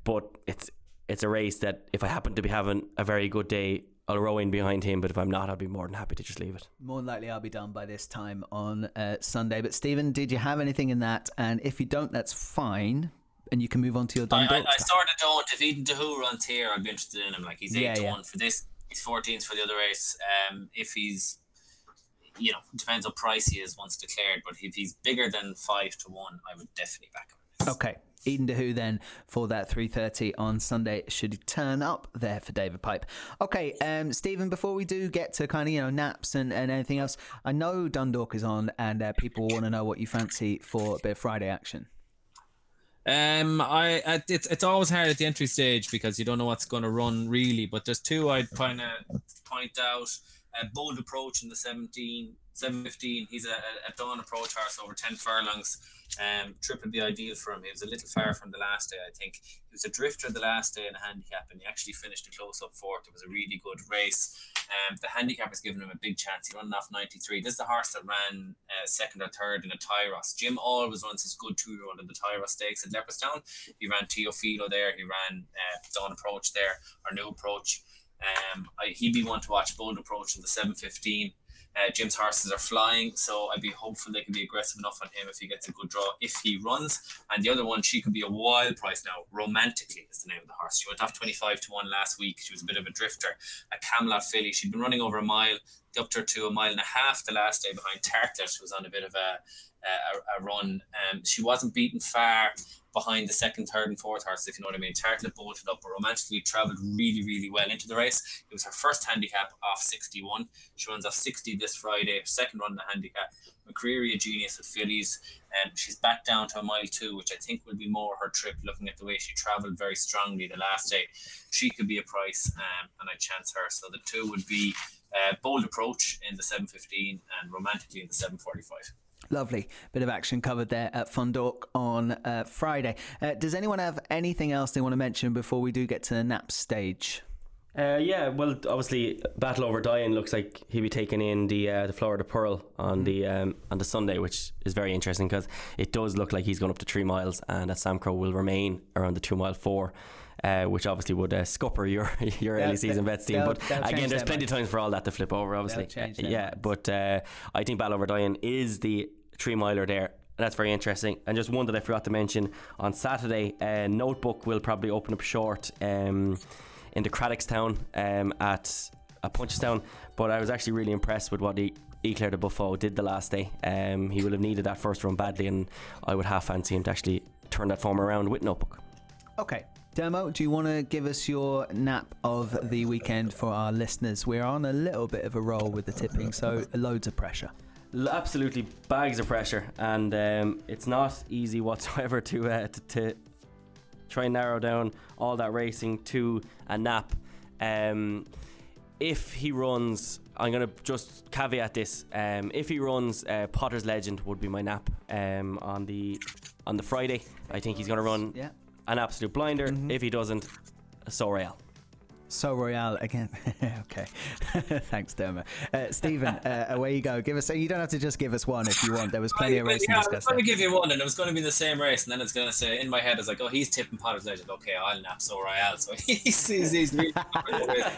but it's it's a race that if I happen to be having a very good day, I'll row in behind him, but if I'm not, I'll be more than happy to just leave it. More than likely I'll be done by this time on uh, Sunday. But Stephen, did you have anything in that? And if you don't, that's fine. And you can move on to your Dundalk. I, I, I sort of don't. If Eden Dahu runs here, I'd be interested in him. Like, he's eight yeah, to yeah. one for this. He's fourteens for the other race. Um, if he's, you know, depends how price he is once declared. But if he's bigger than five to one, I would definitely back him. Okay, Eden Dahu then for that three thirty on Sunday should turn up there for David Pipe. Okay, um, Stephen. Before we do get to kind of you know naps and, and anything else, I know Dundalk is on, and uh, people want to know what you fancy for a bit of Friday action. Um, I, I it's it's always hard at the entry stage because you don't know what's going to run really. But there's two I'd kind of point out. A Bold Approach in the seventeen, seven fifteen. He's a, a dawn approach horse over ten furlongs. Um, trip would be ideal for him. He was a little far from the last day, I think. He was a drifter the last day in a handicap, and he actually finished a close up fourth. It was a really good race. Um, the handicap has given him a big chance. He running off ninety-three. This is the horse that ran uh, second or third in the Tyros. Jim always runs his good two-year-old in the Tyros Stakes at Leopardstown. He ran Teofilo there. He ran uh, Dawn Approach there, or New Approach. Um, I, he'd be one to watch. Bold Approach in the seven fifteen. Uh, Jim's horses are flying, so I'd be hopeful they can be aggressive enough on him if he gets a good draw, if he runs. And the other one, she could be a wild price now. Romantically is the name of the horse. She went off twenty-five to one last week. She was a bit of a drifter, a Camelot filly. She'd been running over a mile, upped her to a mile and a half the last day behind Tartlet. She was on a bit of a a, a run. Um, she wasn't beaten far behind the second, third and fourth horse, if you know what I mean. Tartlet bolted up, but Romantically travelled really, really well into the race. It was her first handicap off sixty-one. She runs off sixty this Friday, second run in the handicap. McCreary, a genius of fillies. Um, she's back down to a mile two, which I think will be more her trip, looking at the way she travelled very strongly the last day. She could be a price, um, and I chance her. So the two would be uh, Bold Approach in the seven fifteen and Romantically in the seven forty-five. Lovely. Bit of action covered there at Dundalk on uh, Friday. Uh, does anyone have anything else they want to mention before we do get to the nap stage? Uh, yeah, well, obviously, Battle Over Dying looks like he'll be taking in the uh, the Florida Pearl on the um, on the Sunday, which is very interesting because it does look like he's going up to three miles and that Sam Crow will remain around the two mile four, uh, which obviously would uh, scupper your, your early season bet team. But again, there's plenty of times for all that to flip over, obviously. Uh, yeah, but uh, I think Battle Over Dying is the three miler there. That's very interesting. And just one that I forgot to mention on Saturday, uh, Notebook will probably open up short um, in the Craddockstown um, at, at Punchestown, but I was actually really impressed with what he Eclair de Buffo did the last day. Um, he will have needed that first run badly, and I would half fancy him to actually turn that form around with Notebook. Okay, Demo, do you want to give us your nap of the weekend for our listeners? We're on a little bit of a roll with the tipping, so loads of pressure. Absolutely, bags of pressure, and um, it's not easy whatsoever to, uh, to to try and narrow down all that racing to a nap. Um, if he runs, I'm going to just caveat this. Um, if he runs, uh, Potter's Legend would be my nap um, on the on the Friday. I think he's going to run yeah. an absolute blinder. Mm-hmm. If he doesn't, So Royale. So Royale again. Okay. Thanks, Dermot. Uh, Stephen, uh, away you go. Give us. You don't have to just give us one if you want. There was plenty I, of racing. Yeah, I was going to give you one, and it was going to be the same race, and then it's going to say in my head, it's like, oh, he's tipping Potter's Legend. Okay, I'll nap So Royale. So he's he's. he's really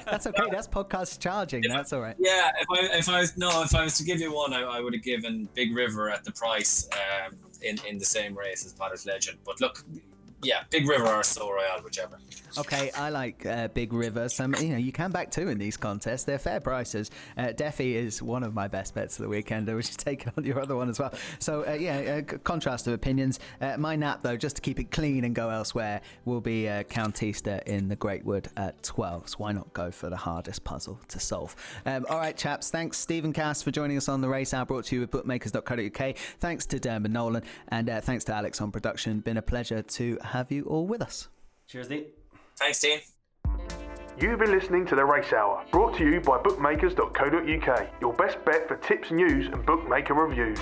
That's okay. That's podcast charging. If, That's all right. Yeah. If I if I was no if I was to give you one, I, I would have given Big River at the price um, in in the same race as Potter's Legend. But look. Yeah, Big River or So Royale, whichever. Okay, I like uh, Big River. Some, you know, you can back two in these contests. They're fair prices. Uh, Defi is one of my best bets of the weekend. We should take on your other one as well. So, uh, yeah, uh, contrast of opinions. Uh, my nap, though, just to keep it clean and go elsewhere, will be uh, Countista in the Great Wood at twelve. So why not go for the hardest puzzle to solve? Um, all right, chaps. Thanks, Stephen Cass, for joining us on The Race Hour, brought to you with bookmakers dot co dot uk. Thanks to Dermot Nolan, and uh, thanks to Alex on production. Been a pleasure to have you all with us. Cheers, Dean. Thanks, Dean. You've been listening to The Race Hour, brought to you by bookmakers dot co dot uk, your best bet for tips, news and bookmaker reviews.